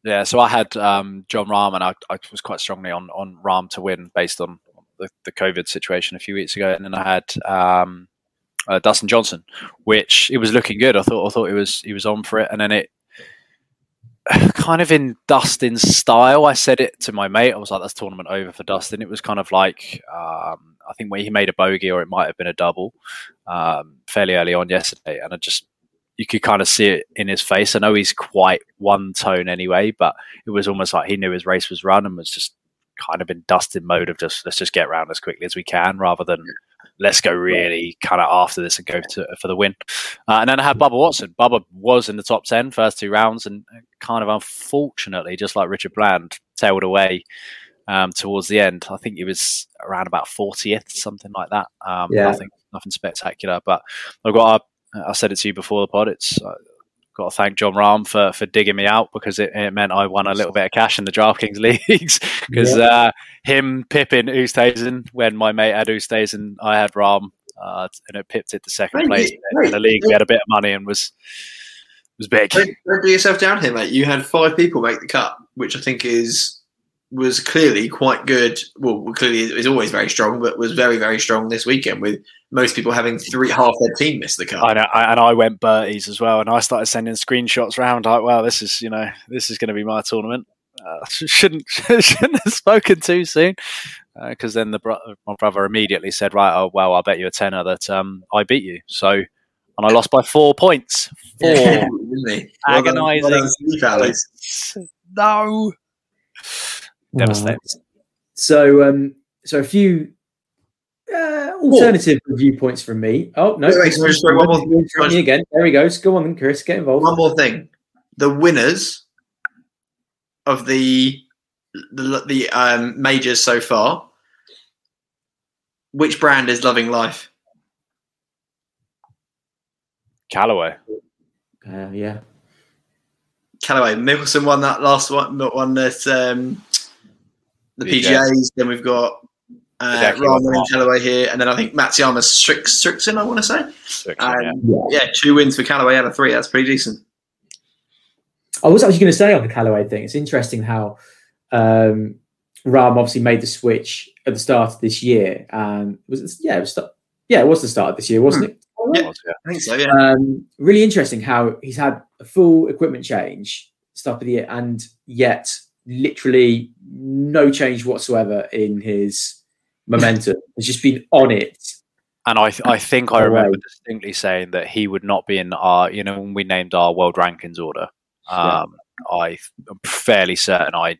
Yeah, so I had Jon Rahm, and I was quite strongly on Rahm to win based on the COVID situation a few weeks ago. And then I had Dustin Johnson, which it was looking good. I thought he was on for it. And then it kind of in Dustin's style, I said it to my mate. I was like, that's tournament over for Dustin. It was kind of like... I think where he made a bogey, or it might have been a double, fairly early on yesterday, and you could kind of see it in his face. I know he's quite one tone anyway, but it was almost like he knew his race was run and was just kind of in Dustin mode of just let's just get round as quickly as we can, rather than let's go really kind of after this and go for the win. And then I had Bubba Watson. Bubba was in the top 10 first two rounds, and kind of unfortunately, just like Richard Bland, tailed away. Towards the end, I think it was around about 40th, something like that. Nothing spectacular. But I said it to you before the pod. I've got to thank Jon Rahm for digging me out, because it meant I won a little bit of cash in the DraftKings leagues. Because him pipping Oosthuizen when my mate had Oosthuizen, I had Rahm, and it pipped it to second place. In the league, we had a bit of money and was big. Don't do yourself down here, mate. You had 5 people make the cut, which I think was clearly quite good. Well, clearly is always very strong, but was very, very strong this weekend, with most people having half their team miss the cut. I know, and I went birdies as well, and I started sending screenshots round like, "Wow, this is going to be my tournament." Shouldn't have spoken too soon, because then my brother immediately said, "Right, I'll bet you a tenner that I beat you." So, and I lost by 4 points. 4 agonising. No. Devastating. So a few alternative viewpoints from me. Oh no! Wait, one more thing again. There we go. So go on then, Chris. Get involved. One more thing. The winners of the majors so far. Which brand is loving life? Callaway. Yeah. Callaway. Mickelson won that last one. Not one that. The PGAs, then we've got Rahm and Callaway here, and then I think Matsuyama Strixen, I want to say. Yeah, 2 wins for Callaway out of 3. That's pretty decent. I was actually going to say on the Callaway thing, it's interesting how Rahm obviously made the switch at the start of this year. It was the start of this year, wasn't it? Yeah, I think so, yeah. Really interesting how he's had a full equipment change at the start of the year, and yet... literally no change whatsoever in his momentum. He's just been on it And I think I remember distinctly saying that he would not be in our, you know, when we named our world rankings order. I'm fairly certain I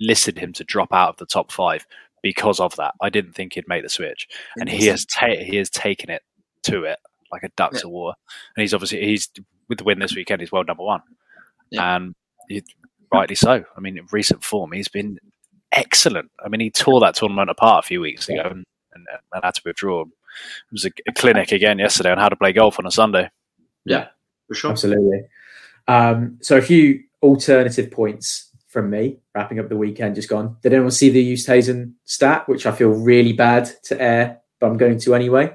listed him to drop out of the top five because of that. I didn't think he'd make the switch, and he has taken it to it like a duck to water. And he's with the win this weekend. He's world number one, and rightly so. I mean, in recent form, he's been excellent. I mean, he tore that tournament apart a few weeks ago and had to withdraw. It was a clinic again yesterday on how to play golf on a Sunday. Yeah, for sure, absolutely. So a few alternative points from me, wrapping up the weekend just gone. Did anyone see the Oosthuizen stat, which I feel really bad to air, but I'm going to anyway.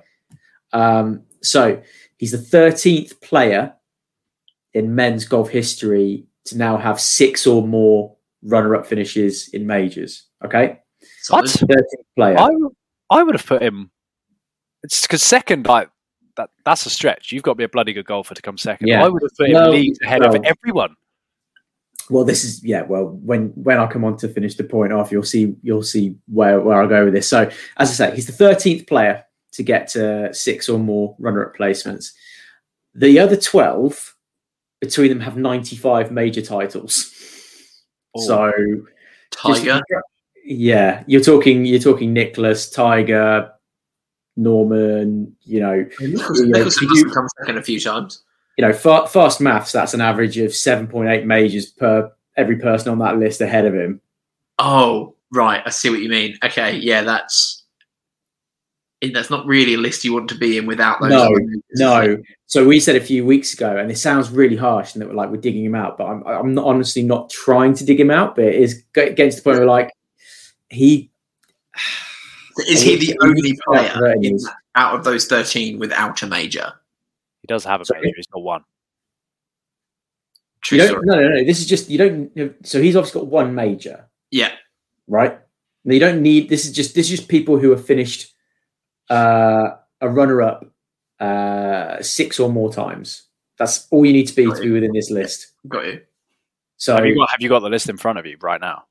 So he's the 13th player in men's golf history to now have 6 or more runner-up finishes in majors. Okay, what? 13th player. I would have put him. It's because second, like that's a stretch. You've got to be a bloody good golfer to come second. Yeah. I would have put him leagues ahead of everyone. Well, this is when I come on to finish the point off, you'll see where I go with this. So as I say, he's the 13th player to get to 6 or more runner-up placements. The other 12 between them have 95 major titles. Oh. So Tiger. You're talking Nicklaus, Tiger, Norman, you know. Nicholson has come second a few times. You know, fast maths, that's an average of 7.8 majors per every person on that list ahead of him. Oh, right. I see what you mean. Okay. Yeah, that's not really a list you want to be in without those. No. So we said a few weeks ago, and it sounds really harsh and that we're digging him out, but I'm not, honestly not trying to dig him out, but it is getting to the point where he... Is he the only player out of those 13 without a major? He does have a major. He's got one. True story. No. This is just, you don't. So he's obviously got one major. Yeah. Right. And you don't need. This is just people who have finished a runner-up 6 or more times. That's all you need to be within this list. Got you. So have you got the list in front of you right now?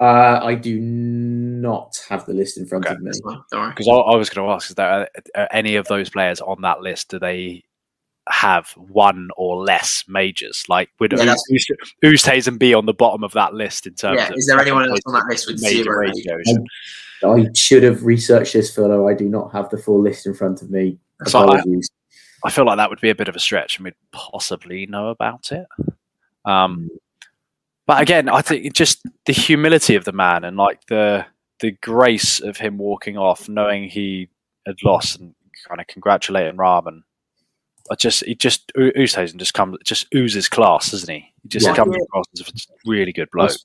I do not have the list in front of me. Because I was going to ask, is there are any of those players on that list, do they have one or less majors? Like, would Oosthuizen be on the bottom of that list in terms of... Yeah, is there anyone else on that list with zero majors? I should have researched this, Philo. I do not have the full list in front of me. So I feel like that would be a bit of a stretch and we'd possibly know about it. But again, I think just the humility of the man and the grace of him walking off, knowing he had lost and kind of congratulating Rahm. And Oosthuizen just oozes class, doesn't he? He just comes across as a really good bloke. That's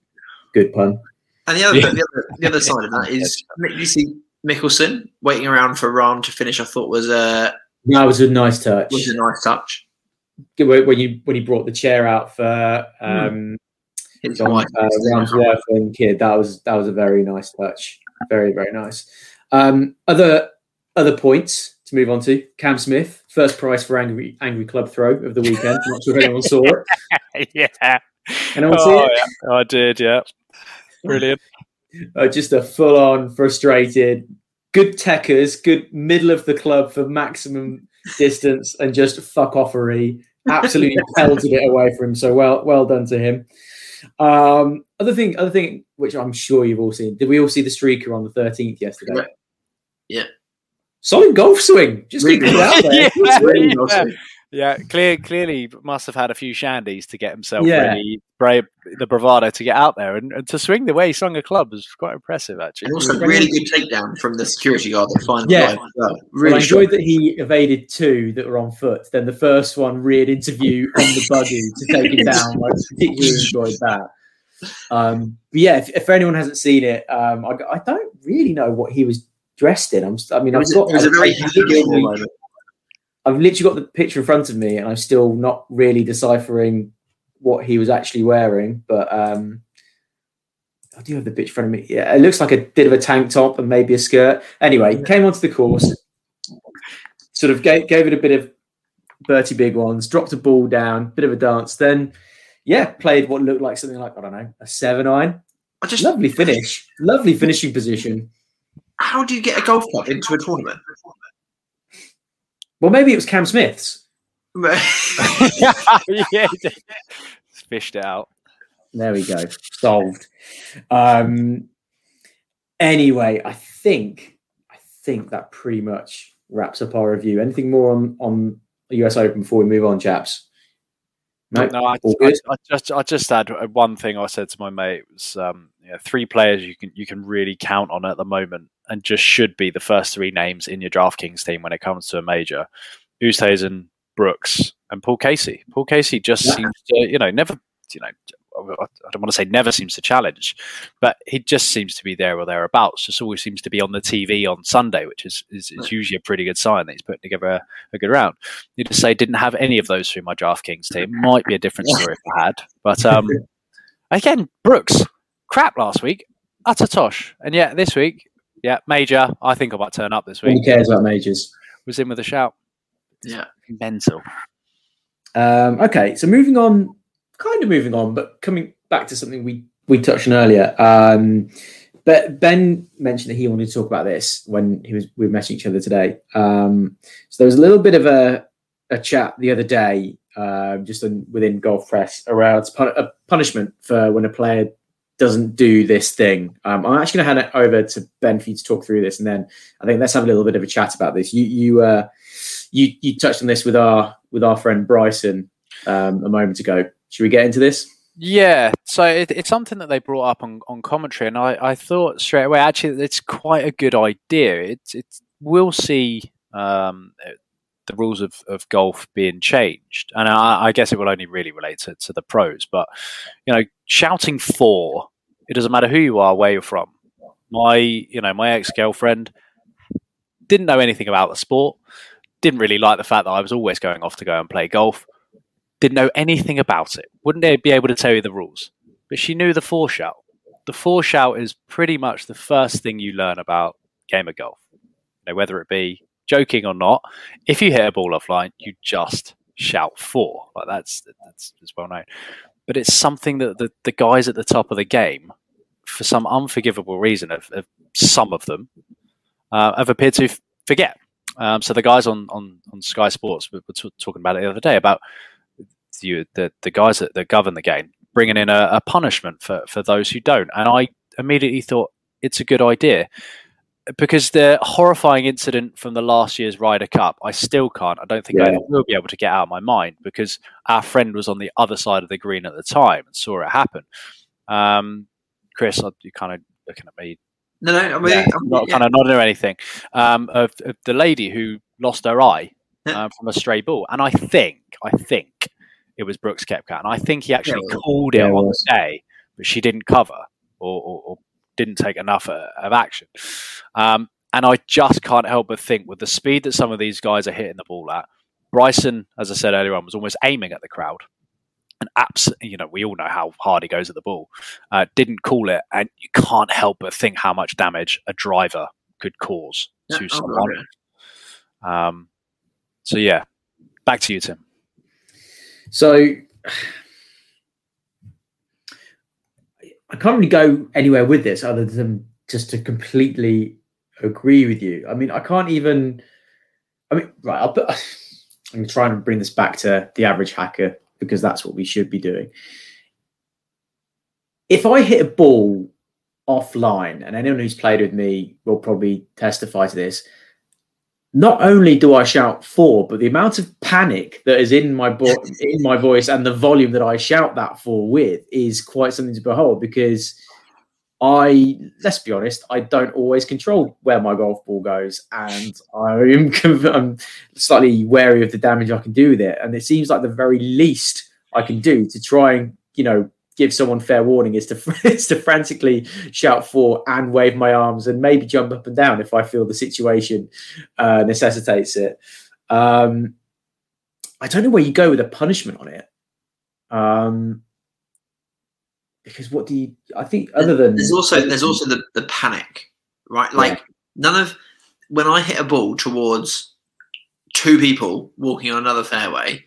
good pun. And the other side of that is, you see Mickelson waiting around for Rahm to finish. I thought was a nice touch. Was a nice touch when he brought the chair out for. Ramsworth and Kidd, that was a very nice touch. Very, very nice. Other points to move on to. Cam Smith, first prize for Angry Club Throw of the weekend. Not sure if anyone saw it. Yeah. Anyone see it? Yeah. I did, yeah. Brilliant. Just a full-on, frustrated, good techers, good middle of the club for maximum distance and just fuck-offery. Absolutely pelted it away from him. So well done to him. Other thing, which I'm sure you've all seen. Did we all see the streaker on the 13th yesterday? Yeah. Solid golf swing. Just keep it out there. Yeah. Clearly must have had a few shandies to get himself really brave, the bravado to get out there and to swing the way he swung a club was quite impressive actually. And also really good takedown from the security guard. Really, I enjoyed that he evaded 2 that were on foot. Then the first one reared into view on the buggy to take it down. I particularly enjoyed that. But yeah, if anyone hasn't seen it, I don't really know what he was dressed in. I've literally got the picture in front of me, and I'm still not really deciphering what he was actually wearing. But I do have the picture in front of me. Yeah, it looks like a bit of a tank top and maybe a skirt. Anyway, he came onto the course, sort of gave it a bit of Bertie Big Ones, dropped a ball down, bit of a dance. Then, played what looked like something like, I don't know, a 7-iron. Lovely finish. Lovely finishing position. How do you get a golf club into a tournament? Well, maybe it was Cam Smith's. Yeah, it's fished out. There we go. Solved. Anyway, I think that pretty much wraps up our review. Anything more on the US Open before we move on, chaps? No, I just had one thing I said to my mate. It was three players you can really count on at the moment, and just should be the first three names in your DraftKings team when it comes to a major: Oosthuizen, Brooks, and Paul Casey. Paul Casey just seems to, never, I don't want to say never seems to challenge, but he just seems to be there or thereabouts. Just always seems to be on the TV on Sunday, which is usually a pretty good sign that he's putting together a good round. Need to say, didn't have any of those through my DraftKings team. Might be a different story if I had. But again, Brooks, crap last week, utter tosh. And yet this week, major, I think I might turn up this week. Who cares about majors? Was in with a shout. Yeah. Mental. Okay, so moving on. Kind of moving on, but coming back to something we touched on earlier. But Ben mentioned that he wanted to talk about this when we were messaging each other today. So there was a little bit of a chat the other day, within golf press, around a punishment for when a player doesn't do this thing. I'm actually going to hand it over to Ben for you to talk through this, and then I think let's have a little bit of a chat about this. You touched on this with our friend Bryson a moment ago. Should we get into this? Yeah. So it's something that they brought up on commentary, and I thought straight away, actually, it's quite a good idea. We'll see the rules of golf being changed. And I guess it will only really relate to the pros. But, shouting four, it doesn't matter who you are, where you're from. My ex-girlfriend didn't know anything about the sport, didn't really like the fact that I was always going off to go and play golf. Didn't know anything about it. Wouldn't be able to tell you the rules. But she knew the four shout. The four shout is pretty much the first thing you learn about game of golf. Whether it be joking or not, if you hit a ball offline, you just shout four. Like that's well known. But it's something that the guys at the top of the game, for some unforgivable reason, of some of them, have appeared to forget. So the guys on Sky Sports were talking about it the other day about the guys that govern the game bringing in a punishment for those who don't. And I immediately thought it's a good idea, because the horrifying incident from the last year's Ryder Cup, I will be able to get out of my mind, because our friend was on the other side of the green at the time and saw it happen. Chris, you're kind of looking at me. No, I'm not nodding or anything. Of the lady who lost her eye from a stray ball. And I think it was Brooks Koepka, and I think he actually called it on the day, but she didn't cover or didn't take enough of action. And I just can't help but think, with the speed that some of these guys are hitting the ball at, Bryson, as I said earlier on, was almost aiming at the crowd. And we all know how hard he goes at the ball. Didn't call it, and you can't help but think how much damage a driver could cause to someone. Back to you, Tim. So I can't really go anywhere with this other than just to completely agree with you. I mean, I'm going to try and bring this back to the average hacker, because that's what we should be doing. If I hit a ball offline, and anyone who's played with me will probably testify to this, not only do I shout four, but the amount of panic that is in my voice and the volume that I shout that four with is quite something to behold, because let's be honest, I don't always control where my golf ball goes, and I'm slightly wary of the damage I can do with it. And it seems like the very least I can do to try and, give someone fair warning is to frantically shout four and wave my arms and maybe jump up and down if I feel the situation necessitates it. I don't know where you go with a punishment on it. Because there's also the panic, right? Like when I hit a ball towards two people walking on another fairway,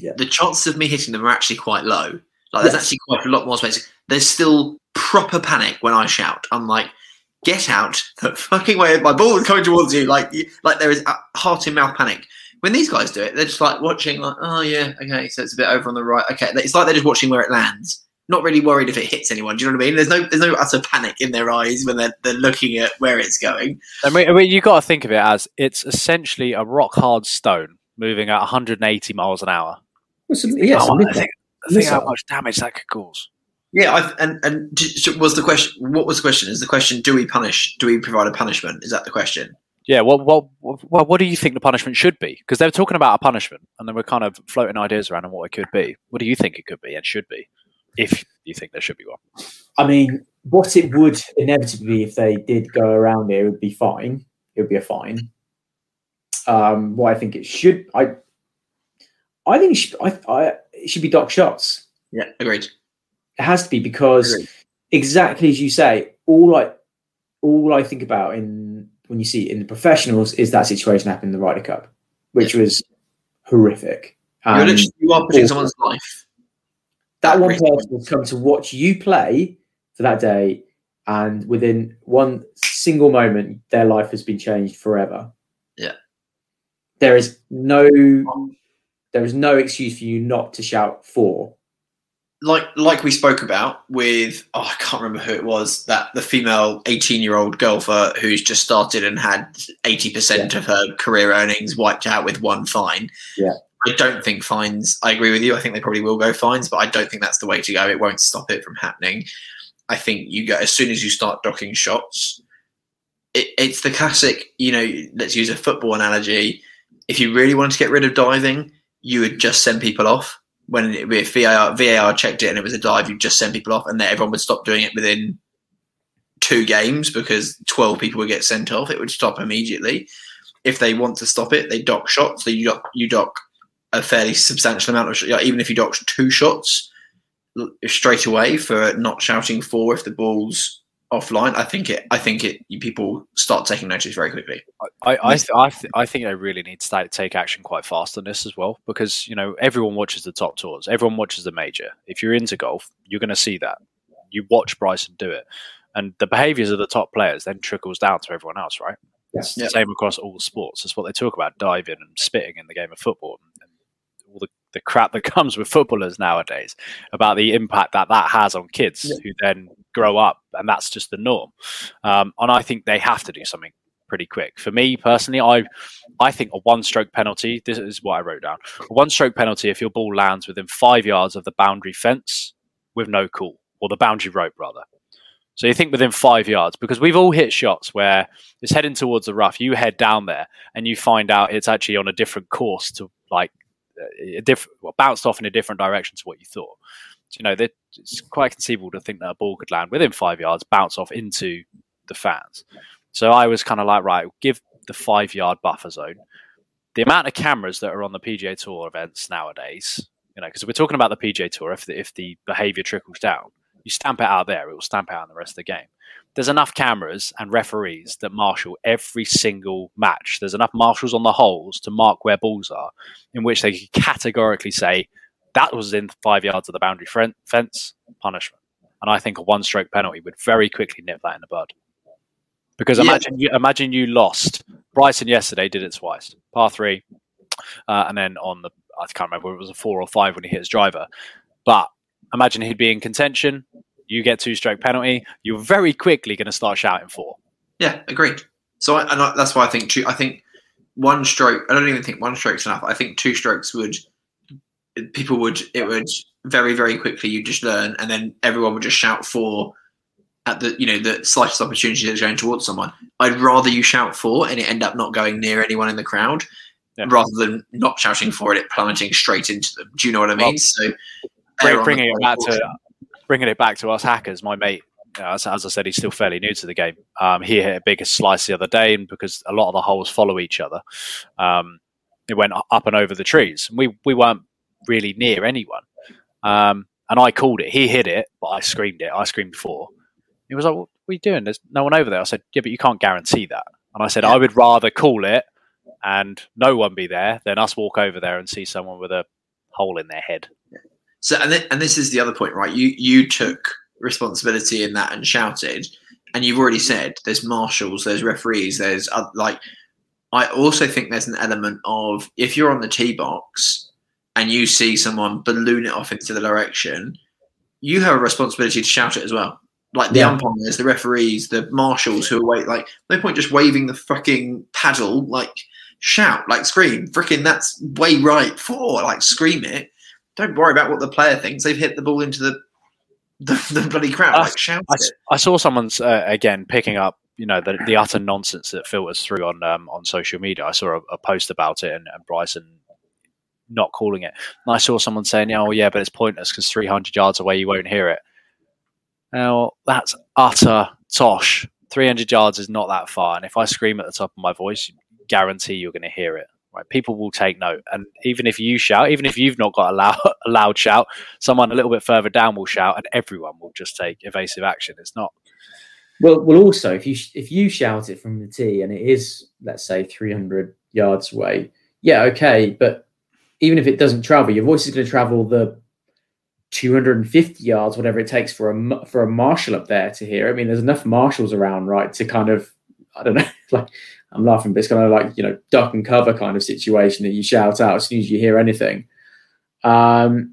the chances of me hitting them are actually quite low. Like there's actually quite a lot more space. There's still proper panic when I shout. I'm like, get out the fucking way! My ball is coming towards you. Like there is heart in mouth panic. when these guys do it, they're just like watching, like, oh yeah, okay, so it's a bit over on the right. Okay, it's like they're just watching where it lands, not really worried if it hits anyone. Do you know what I mean? There's no utter panic in their eyes when they're looking at where it's going. I mean, you got to think of it as it's essentially a rock hard stone moving at 180 miles an hour. Think how much damage that could cause. Yeah, What was the question? Is the question, do we punish? Do we provide a punishment? Is that the question? Yeah, well, what do you think the punishment should be? Because they're talking about a punishment, and then we're kind of floating ideas around on what it could be. What do you think it could be and should be, if you think there should be one? I mean, what it would inevitably be if they did go around there would be fine. It would be a fine. What I think it should... I think it should be docked shots. Yeah, agreed. It has to be, because exactly as you say, all I think about when you see it in the professionals is that situation happened in the Ryder Cup, which was horrific. You are putting someone's life. That one person will come to watch you play for that day, and within one single moment, their life has been changed forever. Yeah. There is no excuse for you not to shout four. Like we spoke about with, I can't remember who it was, that the female 18-year-old golfer who's just started and had 80% of her career earnings wiped out with one fine. Yeah. I don't think fines, I agree with you. I think they probably will go fines, but I don't think that's the way to go. It won't stop it from happening. I think you get, as soon as you start docking shots, it's the classic, let's use a football analogy. If you really wanted to get rid of diving, you would just send people off. When it would be VAR checked it and it was a dive, you'd just send people off, and then everyone would stop doing it within 2 games because 12 people would get sent off. It would stop immediately. If they want to stop it, they dock shots. So you dock a fairly substantial amount of shots. Even if you dock 2 shots straight away for not shouting 4 if the ball's offline, I think people start taking notice very quickly. I think they really need to take action quite fast on this as well, because everyone watches the top tours, everyone watches the major. If you're into golf, you're going to see that. You watch Bryson do it, and the behaviours of the top players then trickles down to everyone else, right? Yes. It's the same across all sports. It's what they talk about, diving and spitting in the game of football, and all the crap that comes with footballers nowadays about the impact that has on kids who then grow up, and that's just the norm. And I think they have to do something pretty quick. For me personally, I think a 1-stroke penalty, this is what I wrote down, a 1-stroke penalty if your ball lands within 5 yards of the boundary fence with no call, or the boundary rope rather. So you think within 5 yards, because we've all hit shots where it's heading towards the rough, you head down there and you find out it's actually on a different course to bounced off in a different direction to what you thought. So, it's quite conceivable to think that a ball could land within 5 yards, bounce off into the fans. So I was kind of like, right, give the 5-yard buffer zone. The amount of cameras that are on the PGA Tour events nowadays, because we're talking about the PGA Tour, if the behaviour trickles down, you stamp it out there, it will stamp out in the rest of the game. There's enough cameras and referees that marshal every single match. There's enough marshals on the holes to mark where balls are, in which they can categorically say, that was in 5 yards of the boundary fence, punishment. And I think a 1-stroke penalty would very quickly nip that in the bud. Because imagine you lost. Bryson yesterday did it twice. Par 3, and then on the, I can't remember whether it was a 4 or 5 when he hit his driver. But imagine he'd be in contention. You get 2-stroke penalty, you're very quickly going to start shouting 4. Yeah, agreed. So that's why I think 1 stroke, I don't even think 1 stroke's enough. I think 2 strokes would very, very quickly, you just learn, and then everyone would just shout 4 at the slightest opportunity that's going towards someone. I'd rather you shout 4 and it end up not going near anyone in the crowd rather than not shouting 4 and it plummeting straight into them. Do you know what I mean? Bringing it back to us hackers, my mate, as I said, he's still fairly new to the game. He hit a bigger slice the other day, and because a lot of the holes follow each other, it went up and over the trees. We weren't really near anyone. And I called it. He hit it, but I screamed it. I screamed 4. He was like, what are you doing? There's no one over there. I said, yeah, but you can't guarantee that. And I said, I would rather call it and no one be there than us walk over there and see someone with a hole in their head. So, and this is the other point, right? You took responsibility in that and shouted, and you've already said there's marshals, there's referees, there's I also think there's an element of if you're on the tee box and you see someone balloon it off into the direction, you have a responsibility to shout it as well. Like the umpires, the referees, the marshals who are waiting, like no point just waving the fucking paddle, like shout, like scream, freaking that's way right for, like scream it. Don't worry about what the player thinks. They've hit the ball into the bloody crowd. Like shout it. I saw someone's again picking up, you know, the utter nonsense that filters through on social media. I saw a post about it and Bryson not calling it. And I saw someone saying, oh, yeah, but it's pointless because 300 yards away, you won't hear it. Now, that's utter tosh. 300 yards is not that far. And if I scream at the top of my voice, guarantee you're going to hear it. Right? People will take note. And even if you shout, even if you've not got a loud shout, someone a little bit further down will shout and everyone will just take evasive action. It's not... Well, also, if you shout it from the tee and it is, let's say, 300 yards away, yeah, okay, but even if it doesn't travel, your voice is going to travel the 250 yards, whatever it takes for a marshal up there to hear. I mean, there's enough marshals around, right, to kind of, I don't know, like I'm laughing, but it's kind of like, you know, duck and cover kind of situation that you shout out as soon as you hear anything. There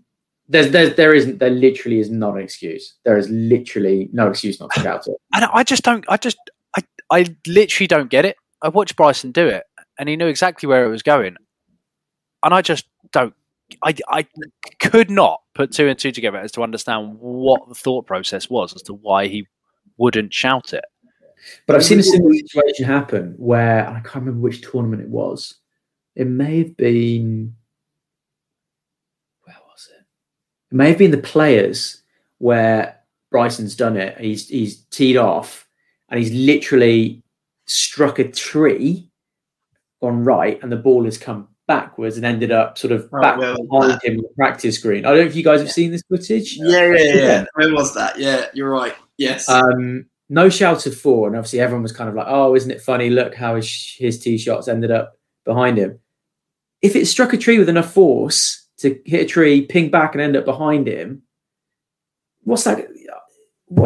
literally is not an excuse. There is literally no excuse not to shout it. And I literally don't get it. I watched Bryson do it and he knew exactly where it was going. And I just don't, I could not put two and two together as to understand what the thought process was as to why he wouldn't shout it. But I've seen a similar situation happen where, I can't remember which tournament it was. It may have been... It may have been the Players where Bryson's done it. He's teed off and he's literally struck a tree on right and the ball has come backwards and ended up sort of behind him on the practice green. I don't know if you guys have seen this footage. Yeah. Where was that? Yeah, you're right. Yes. No shout of four. And obviously everyone was kind of like, oh, isn't it funny? Look how his tee shots ended up behind him. If it struck a tree with enough force to hit a tree, ping back and end up behind him, what's that going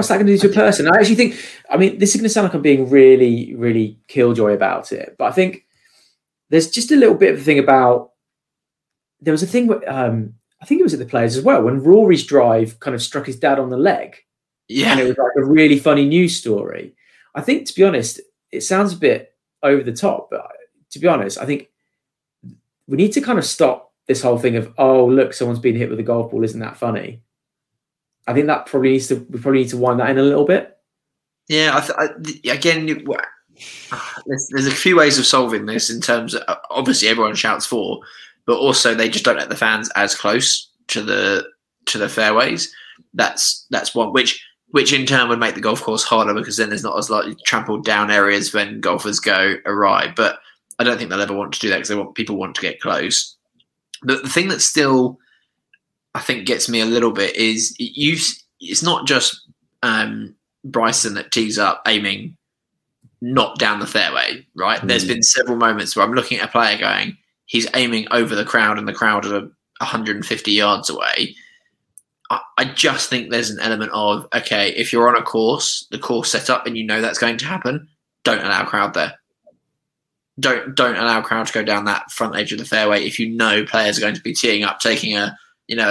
to do to a person? I actually think, I mean, this is going to sound like I'm being really, really killjoy about it, but I think there's just a little bit of a thing about, there was a thing, I think it was at the Players as well, when Rory's drive kind of struck his dad on the leg. Yeah. And it was like a really funny news story. I think, to be honest, it sounds a bit over the top, but to be honest, I think we need to kind of stop this whole thing of, oh, look, someone's been hit with a golf ball. Isn't that funny? I think that probably needs to, we probably need to wind that in a little bit. Yeah. There's a few ways of solving this in terms of, obviously everyone shouts four, but also they just don't let the fans as close to the fairways. That's one, which in turn would make the golf course harder because then there's not as likely trampled down areas when golfers go awry. But I don't think they'll ever want to do that because people want to get close. But the thing that still, I think, gets me a little bit is it's not just Bryson that tees up aiming not down the fairway, right? Mm-hmm. There's been several moments where I'm looking at a player going, he's aiming over the crowd and the crowd are 150 yards away. I just think there's an element of, okay, if you're on a course, the course set up and you know that's going to happen, don't allow a crowd there. Don't allow a crowd to go down that front edge of the fairway if you know players are going to be teeing up, taking a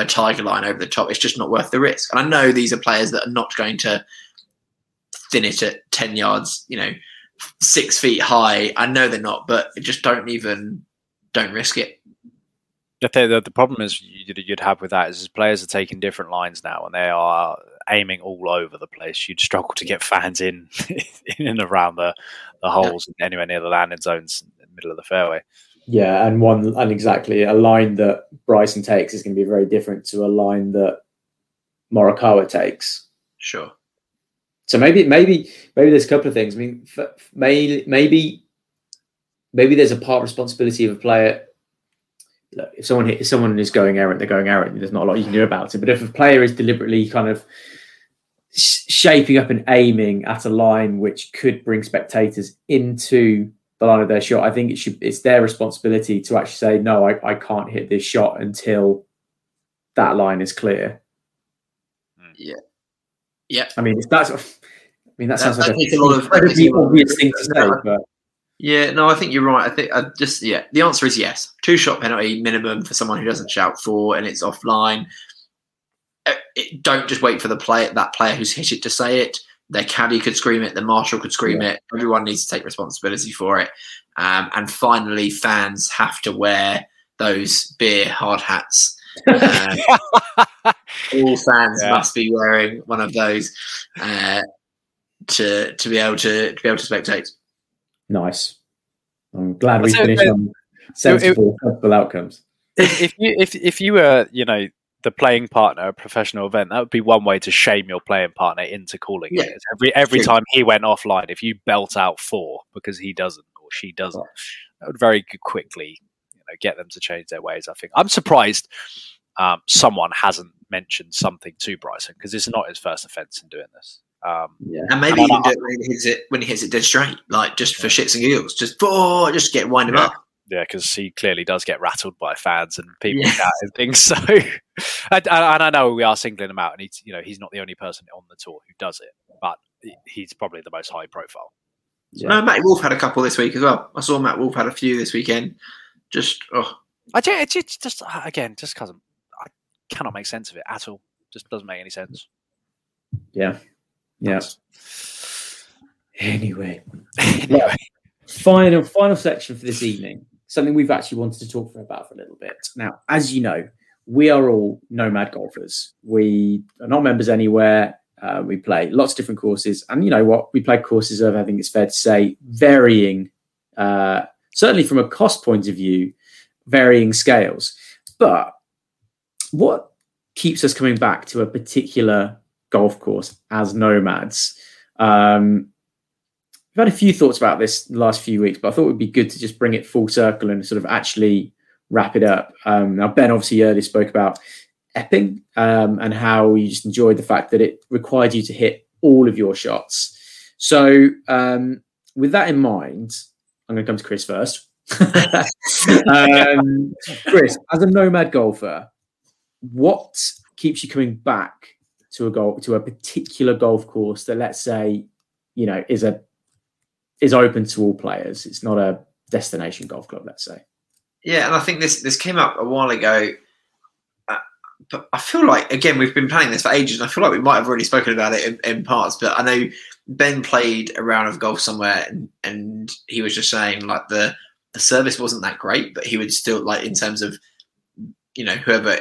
tiger line over the top. It's just not worth the risk. And I know these are players that are not going to thin it at 10 yards, 6 feet high. I know they're not, but just don't risk it. The problem is you'd have with that is players are taking different lines now and they are aiming all over the place. You'd struggle to get fans in and around the holes anywhere near the landing zones in the middle of the fairway. Yeah, and exactly a line that Bryson takes is going to be very different to a line that Morikawa takes. Sure. So maybe there's a couple of things. I mean, maybe there's a part responsibility of a player. Look, if someone is going errant, they're going errant. There's not a lot you can do about it. But if a player is deliberately kind of shaping up and aiming at a line which could bring spectators into the line of their shot, I think it's their responsibility to actually say, no, I can't hit this shot until that line is clear. Yeah. Yeah. I mean, that sounds like a lot of obvious thing to say, but Yeah, no, I think you're right. I think the answer is yes. 2-shot penalty minimum for someone who doesn't shout for and it's offline. Don't just wait for that player who's hit it to say it. Their caddy could scream it. The marshal could scream it. Everyone needs to take responsibility for it. And finally, fans have to wear those beer hard hats. All fans must be wearing one of those to be able to spectate. Nice. I'm glad we finished on sensible outcomes. If you were, the playing partner at a professional event, that would be one way to shame your playing partner into calling it. Every time he went offline, if you belt out four because he doesn't or she doesn't, that would very quickly get them to change their ways, I think. I'm surprised someone hasn't mentioned something to Bryson because it's not his first offence in doing this. And maybe even do it when he hits it dead straight, like just for shits and giggles, just get wind him up. Yeah, because he clearly does get rattled by fans and people and things. So, and I know we are singling him out, and he's not the only person on the tour who does it, but he's probably the most high profile. Yeah. No, Matty Wolff had a couple this week as well. I saw Matt Wolff had a few this weekend. Just because I cannot make sense of it at all. Just doesn't make any sense. Yeah. Yes. Yeah. Anyway. Final section for this evening. Something we've actually wanted to talk about for a little bit. Now, as you know, we are all nomad golfers. We are not members anywhere. We play lots of different courses, and you know what? We play courses of, I think it's fair to say, varying, certainly from a cost point of view, varying scales. But what keeps us coming back to a particular golf course as nomads? I've had a few thoughts about this the last few weeks, but I thought it would be good to just bring it full circle and sort of actually wrap it up. Now, Ben obviously earlier spoke about Epping and how you just enjoyed the fact that it required you to hit all of your shots. So with that in mind, I'm going to come to Chris first. Chris, as a nomad golfer, what keeps you coming back to a particular golf course that, let's say, is open to all players? It's not a destination golf club, let's say. Yeah, and I think this came up a while ago. But I feel like, again, we've been playing this for ages, and I feel like we might have already spoken about it in parts. But I know Ben played a round of golf somewhere, and he was just saying like the service wasn't that great, but he would still, like, in terms of whoever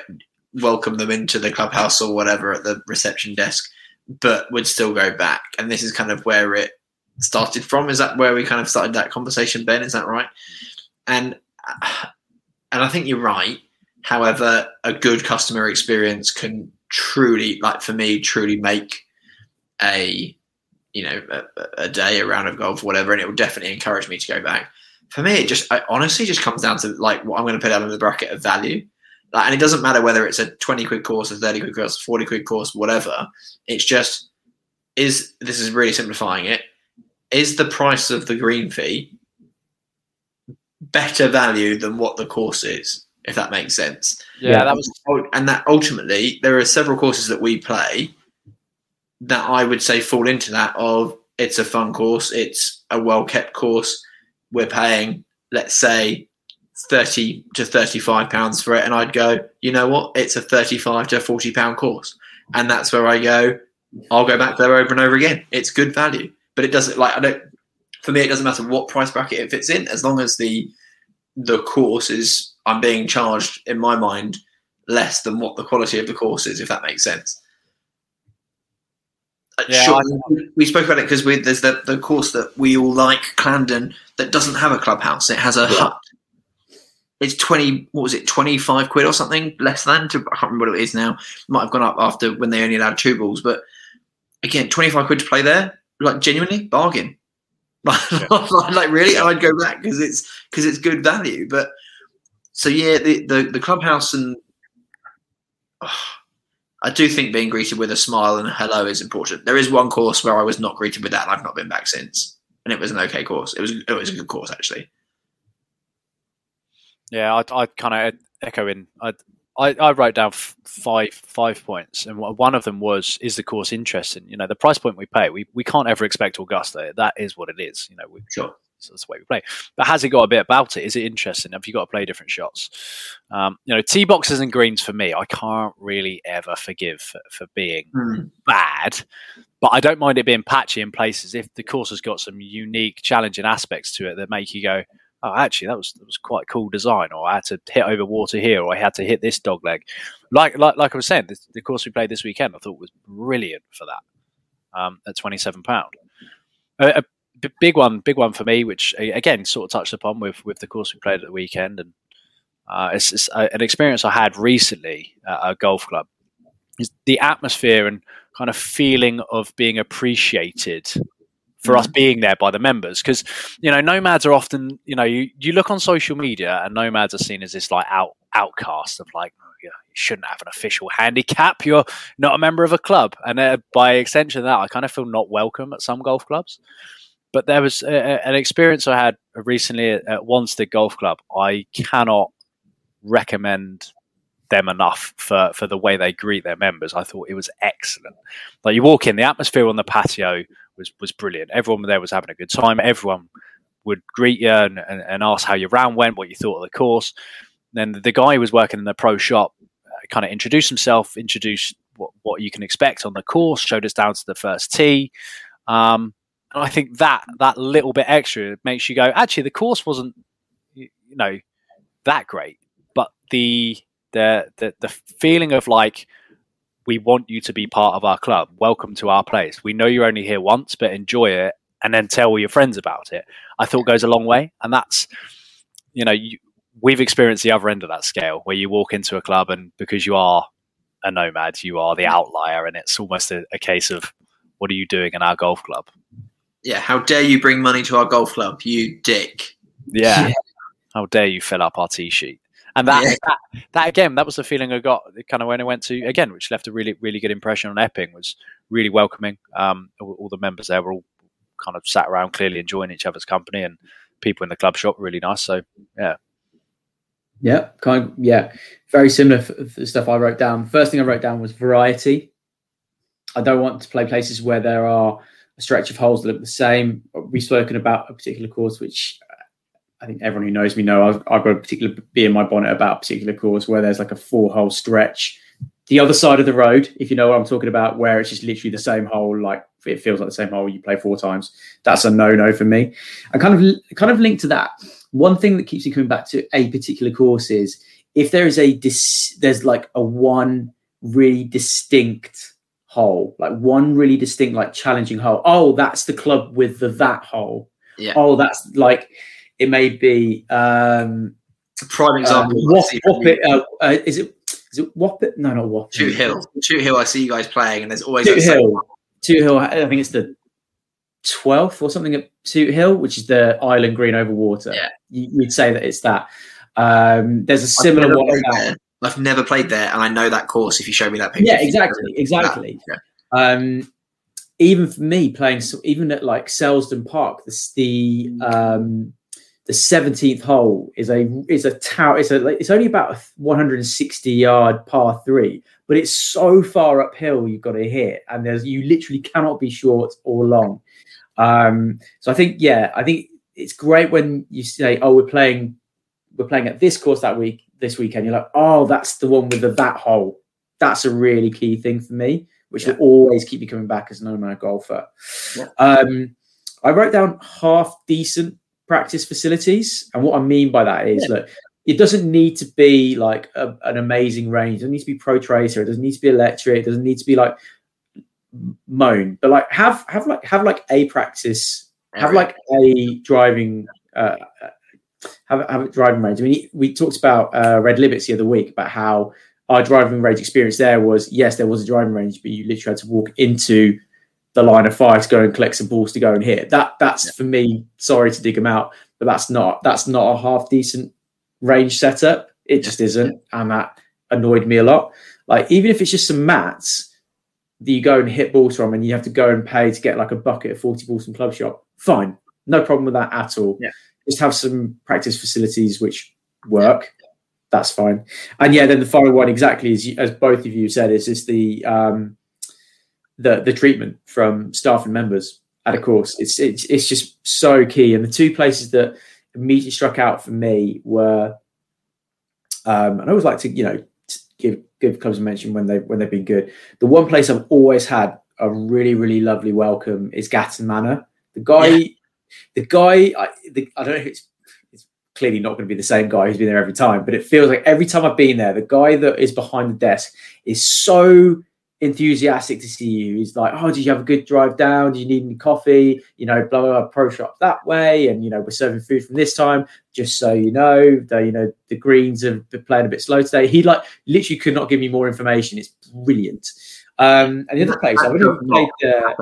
welcomed them into the clubhouse or whatever at the reception desk, but would still go back. And this is kind of where it started from. Is that where we kind of started that conversation, Ben? Is that right? And I think you're right. However, a good customer experience can truly, like for me, truly make a day, a round of golf, whatever, and it will definitely encourage me to go back. For me, it just honestly just comes down to like what I'm going to put out in the bracket of value. Like, and it doesn't matter whether it's a 20 quid course, a 30 quid course, a 40 quid course, whatever. It's just, this is really simplifying it. Is the price of the green fee better value than what the course is, if that makes sense? Yeah, that was. And that ultimately, there are several courses that we play that I would say fall into that of it's a fun course, it's a well-kept course. We're paying, let's say, £30 to £35 for it, and I'd go, you know what, it's a £35 to £40 course, and that's where I go. I'll go back there over and over again. It's good value, but it doesn't For me, it doesn't matter what price bracket it fits in, as long as the course is. I'm being charged, in my mind, less than what the quality of the course is, if that makes sense. Yeah, sure, we spoke about it because there's the course that we all like, Clandon, that doesn't have a clubhouse. It has a hut. It's 25 quid or something, less than, I can't remember what it is now. Might have gone up after when they only allowed 2 balls. But again, 25 quid to play there, like genuinely, bargain. Like really? Yeah. I'd go back because it's good value. But so yeah, the clubhouse, and I do think being greeted with a smile and a hello is important. There is one course where I was not greeted with that, and I've not been back since. And it was an okay course. It was a good course, actually. Yeah, I kind of echo in. I wrote down five points, and one of them was, is the course interesting? The price point we pay, we can't ever expect Augusta. That is what it is. We, sure. So that's the way we play. But has it got a bit about it? Is it interesting? Have you got to play different shots? Tee boxes and greens for me, I can't really ever forgive for being bad. But I don't mind it being patchy in places if the course has got some unique, challenging aspects to it that make you go, oh, actually, that was quite a cool design, or I had to hit over water here, or I had to hit this dog leg. Like I was saying, the course we played this weekend, I thought was brilliant for that at £27. A big one for me, which again sort of touched upon with the course we played at the weekend, and it's an experience I had recently at a golf club. Is the atmosphere and kind of feeling of being appreciated for us being there by the members, because nomads are often, you look on social media and nomads are seen as this like outcast of like, you shouldn't have an official handicap, you're not a member of a club, and by extension of that I kind of feel not welcome at some golf clubs. But there was an experience I had recently at Wanstead Golf Club. I cannot recommend them enough for the way they greet their members. I thought it was excellent. Like, you walk in, the atmosphere on the patio was brilliant. Everyone there was having a good time. Everyone would greet you and ask how your round went, what you thought of the course. And then the guy who was working in the pro shop kind of introduced himself, introduced what you can expect on the course, showed us down to the first tee. And I think that little bit extra makes you go, actually, the course wasn't, that great, but the feeling of like, we want you to be part of our club. Welcome to our place. We know you're only here once, but enjoy it and then tell all your friends about it. I thought goes a long way, and that's, we've experienced the other end of that scale where you walk into a club and because you are a nomad, you are the outlier, and it's almost a case of, what are you doing in our golf club? Yeah, how dare you bring money to our golf club, you dick. Yeah. How dare you fill up our tee sheet. And that again, that was the feeling I got kind of when I went to, again, which left a really, really good impression on Epping, was really welcoming. All the members there were all kind of sat around, clearly enjoying each other's company, and people in the club shop were really nice. So, yeah. Yeah, very similar to the stuff I wrote down. First thing I wrote down was variety. I don't want to play places where there are a stretch of holes that look the same. We've spoken about a particular course, which I think everyone who knows me know I've got a particular bee in my bonnet about a particular course where there's like a 4-hole stretch the other side of the road, if you know what I'm talking about, where it's just literally the same hole, like it feels like the same hole you play 4 times. That's a no-no for me. And kind of linked to that, one thing that keeps me coming back to a particular course is if there is there's like a one really distinct hole, like one really distinct, like challenging hole. Oh, that's the club with that hole. Yeah. Oh, that's like, it may be prime example. Is it Wappit? No, not Wappit. Toot Hill. I see you guys playing, and there's always Toot Hill. I think it's the 12th or something at Toot Hill, which is the island green over water. Yeah, you'd say that it's that. There's a similar one. I've never played there, and I know that course if you show me that picture. Yeah, exactly. Yeah. Even for me, even at like Selsdon Park, the 17th hole is a tower. It's only about a 160-yard par 3, but it's so far uphill you've got to hit, and you literally cannot be short or long. So I think it's great when you say, "Oh, we're playing at this course that week." This weekend, you're like, oh, that's the one with that hole. That's a really key thing for me, which will always keep me coming back as an nomad golfer. Yeah. I wrote down half decent practice facilities, and what I mean by that is, look, it doesn't need to be like an amazing range. It doesn't need to be Pro Tracer. It doesn't need to be electric. It doesn't need to be like moan, but like have like a practice, have like a driving. Have a driving range. I mean, we talked about Red Libbets the other week about how our driving range experience there was, yes, there was a driving range, but you literally had to walk into the line of fire to go and collect some balls to go and hit. That's for me, sorry to dig them out, but that's not a half decent range setup. It just isn't, and that annoyed me a lot. Like, even if it's just some mats that you go and hit balls from, and you have to go and pay to get like a bucket of 40 balls from club shop, fine, no problem with that at all. Yeah. Just have some practice facilities which work. That's fine. And then the final one, exactly as both of you said, is the treatment from staff and members. at a course. It's just so key. And the two places that immediately struck out for me were, and I always like to, give clubs a mention when they've been good. The one place I've always had a really, really lovely welcome is Gatton Manor. I don't know if it's clearly not going to be the same guy who's been there every time, but it feels like every time I've been there, the guy that is behind the desk is so enthusiastic to see you. He's like, oh, did you have a good drive down? Do you need any coffee? Blah, blah, blah, pro shop that way. And, we're serving food from this time, just so you know, though, the greens have been playing a bit slow today. He literally could not give me more information. It's brilliant. And the other place I would have played there.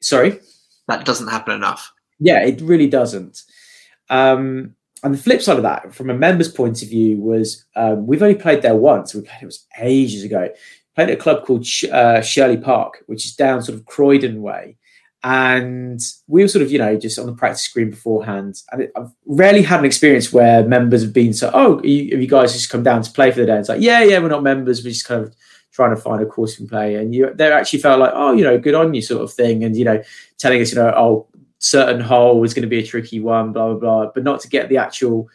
Sorry? That doesn't happen enough. Yeah, it really doesn't. And the flip side of that, from a member's point of view, was we've only played there once. We played, it was ages ago. Played at a club called Shirley Park, which is down sort of Croydon way. And we were sort of, just on the practice screen beforehand. And I've rarely had an experience where members have been so, oh, have you guys just come down to play for the day? It's like, yeah, we're not members. We're just kind of trying to find a course we can play. And they actually felt like, oh, good on you sort of thing. And, telling us, oh, certain hole is going to be a tricky one, blah, blah, blah. But not to get the actual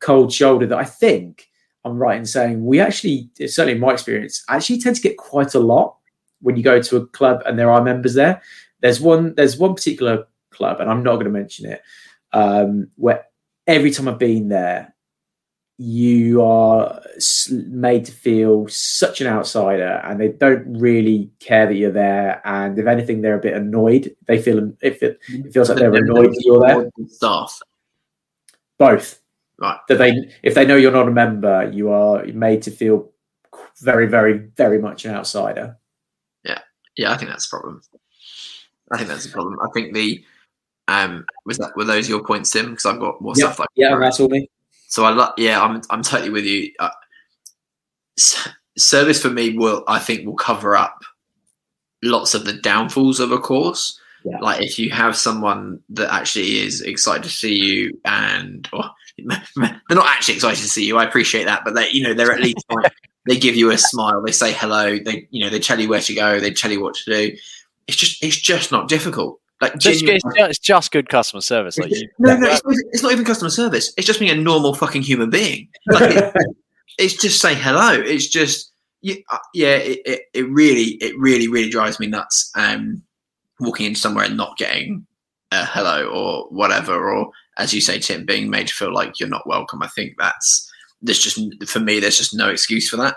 cold shoulder that I think I'm right in saying we actually, certainly in my experience, actually tend to get quite a lot when you go to a club and there are members there. There's one particular club, and I'm not going to mention it, where every time I've been there, you are made to feel such an outsider, and they don't really care that you're there. And if anything, they're a bit annoyed. They feel it feels like they're annoyed that you're there. Staff, both. Right. If they know you're not a member, you are made to feel very, very, very much an outsider. Yeah. I think that's a problem. I think the were those your points, Tim? Because I've got more stuff like that. Yeah, that's all me. So I'm totally with you. Service for me will cover up lots of the downfalls of a course. Yeah. Like if you have someone that actually is excited to see you they're not actually excited to see you. I appreciate that, but they're at least like, they give you a smile. They say hello. They they tell you where to go. They tell you what to do. It's just not difficult. Like it's just good customer service. Like it's not even customer service. It's just being a normal fucking human being. Like it's just say hello. It's just It really drives me nuts. Walking into somewhere and not getting a hello or whatever, or as you say, Tim, being made to feel like you're not welcome. I think there's just no excuse for that.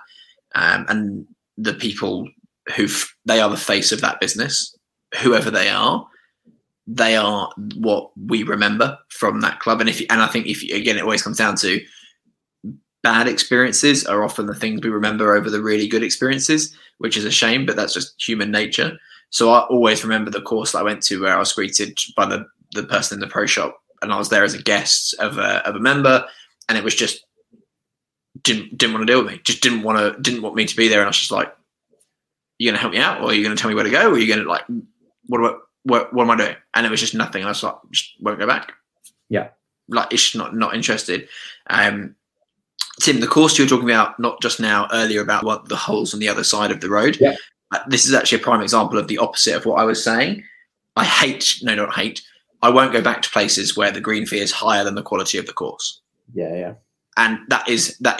And the people they are the face of that business, whoever they are what we remember from that club. And I think it always comes down to bad experiences are often the things we remember over the really good experiences, which is a shame, but that's just human nature. So I always remember the course that I went to where I was greeted by the person in the pro shop, and I was there as a guest of a member, and it was just didn't want to deal with me. Just didn't want me to be there. And I was just like, "You're going to help me out, or are you going to tell me where to go, or are you going to like what am I doing?" And it was just nothing. I was like, just won't go back. Yeah, like it's not interested. Tim, the course you were talking about not just now earlier about what the holes on the other side of the road. Yeah. This is actually a prime example of the opposite of what I was saying. I won't go back to places where the green fee is higher than the quality of the course. Yeah. And that is that,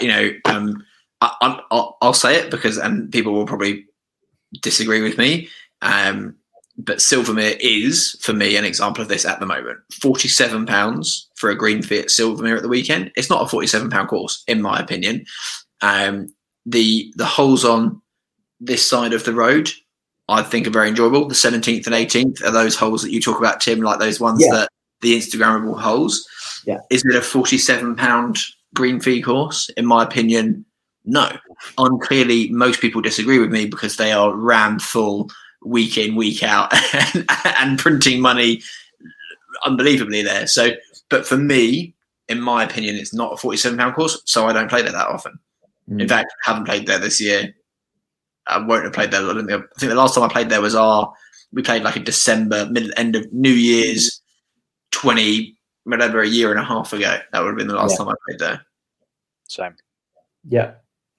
I'll say it because, and people will probably disagree with me. But Silvermere is for me an example of this at the moment. £47 for a green fee at Silvermere at the weekend. It's not a £47 course in my opinion. The holes on this side of the road, I think are very enjoyable. The 17th and 18th are those holes that you talk about, Tim, like those ones that the Instagrammable holes. Yeah. Is it a £47 green fee course? In my opinion, no. And clearly, most people disagree with me because they are rammed full week in, week out and printing money unbelievably there. So, but for me, in my opinion, it's not a £47 course, so I don't play there that often. Mm. In fact, I haven't played there this year. I won't have played there. I think the last time I played there was we played like in December, end of New Year's 20, whatever, a year and a half ago. That would have been the last time I played there. Same. Yeah,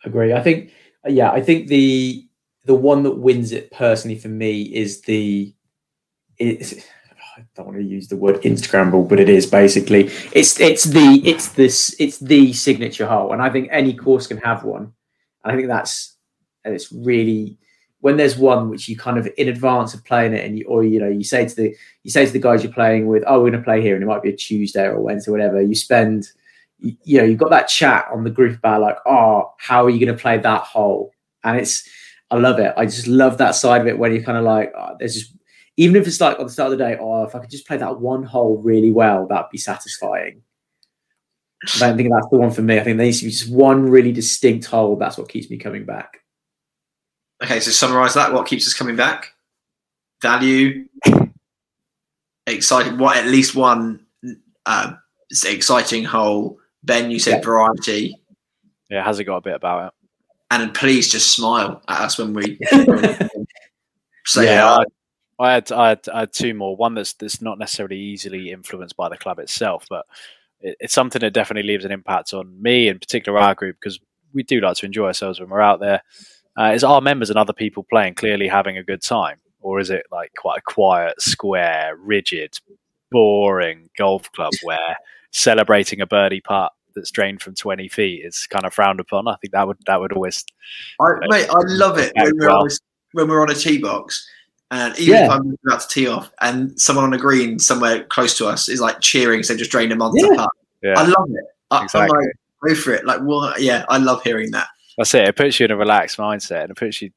agree. I think the one that wins it personally for me is the I don't want to use the word Instagrammable, but it is basically it's the signature hole, and I think any course can have one. And I think it's really when there's one which you kind of in advance of playing it, and you say to the guys you're playing with, oh, we're going to play here, and it might be a Tuesday or Wednesday, or whatever. You spend, you've got that chat on the group about like, oh, how are you going to play that hole? And I love it. I just love that side of it when you're kind of like, oh, there's just, even if it's like on the start of the day, oh, if I could just play that one hole really well, that'd be satisfying. I don't think that's the one for me. I think there needs to be just one really distinct hole. That's what keeps me coming back. Okay, so summarise that. What keeps us coming back? Value, exciting. What, at least one exciting hole. Ben, you said variety. Yeah, has it got a bit about it? And please just smile at us when we say hello. I had two more. One that's not necessarily easily influenced by the club itself, but it's something that definitely leaves an impact on me, in particular our group, because we do like to enjoy ourselves when we're out there. Is our members and other people playing clearly having a good time? Or is it like quite a quiet, square, rigid, boring golf club where celebrating a birdie putt that's drained from 20 feet is kind of frowned upon? I think that would always... I love it when we're on a tee box. And even if I'm about to tee off and someone on a green somewhere close to us is like cheering, so just drained a monster putt. Yeah. I love it. Exactly. I'm like, go for it. Like, what? Yeah, I love hearing that. That's it. It puts you in a relaxed mindset, and it puts you,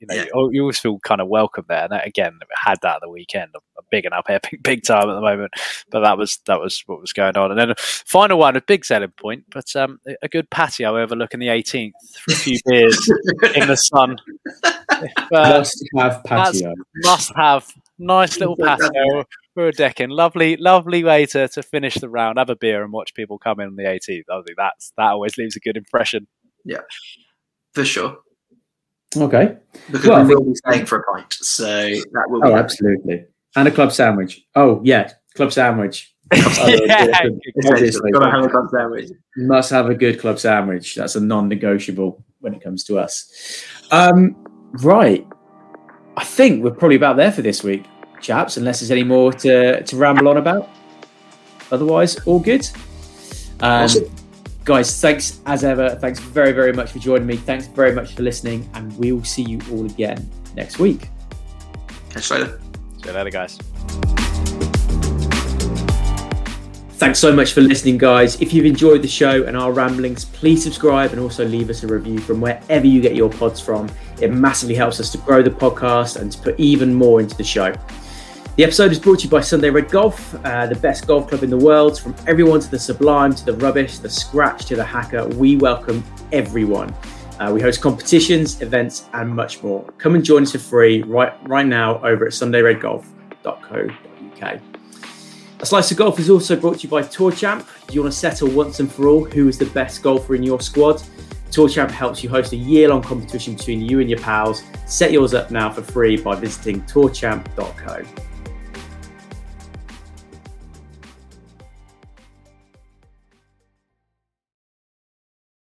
you always feel kind of welcome there. And that, again, had that at the weekend. I'm bigging up Epping big time at the moment, but that was what was going on. And then final one, a big selling point, but a good patio overlooking the 18th for a few beers in the sun. Must have patio. Must have nice little patio for a deck in. Lovely way to finish the round. Have a beer and watch people come in on the 18th. I think that always leaves a good impression. Yeah, for sure. Okay. Because we will be staying for a pint, so that will be... Oh, absolutely. And a club sandwich. Oh, yeah, club sandwich. Obviously. Got to have a club sandwich. You must have a good club sandwich. That's a non-negotiable when it comes to us. Right. I think we're probably about there for this week, chaps, unless there's any more to ramble on about. Otherwise, all good. Awesome. Guys, thanks as ever. Thanks very, very much for joining me. Thanks very much for listening, and we will see you all again next week. Catch you later. See you later, guys. Thanks so much for listening, guys. If you've enjoyed the show and our ramblings, please subscribe and also leave us a review from wherever you get your pods from. It massively helps us to grow the podcast and to put even more into the show. The episode is brought to you by Sunday Red Golf, the best golf club in the world. From everyone to the sublime, to the rubbish, the scratch, to the hacker, we welcome everyone. We host competitions, events, and much more. Come and join us for free right now over at sundayredgolf.co.uk. A Slice of Golf is also brought to you by TourChamp. Do you want to settle once and for all who is the best golfer in your squad? TourChamp helps you host a year-long competition between you and your pals. Set yours up now for free by visiting tourchamp.co.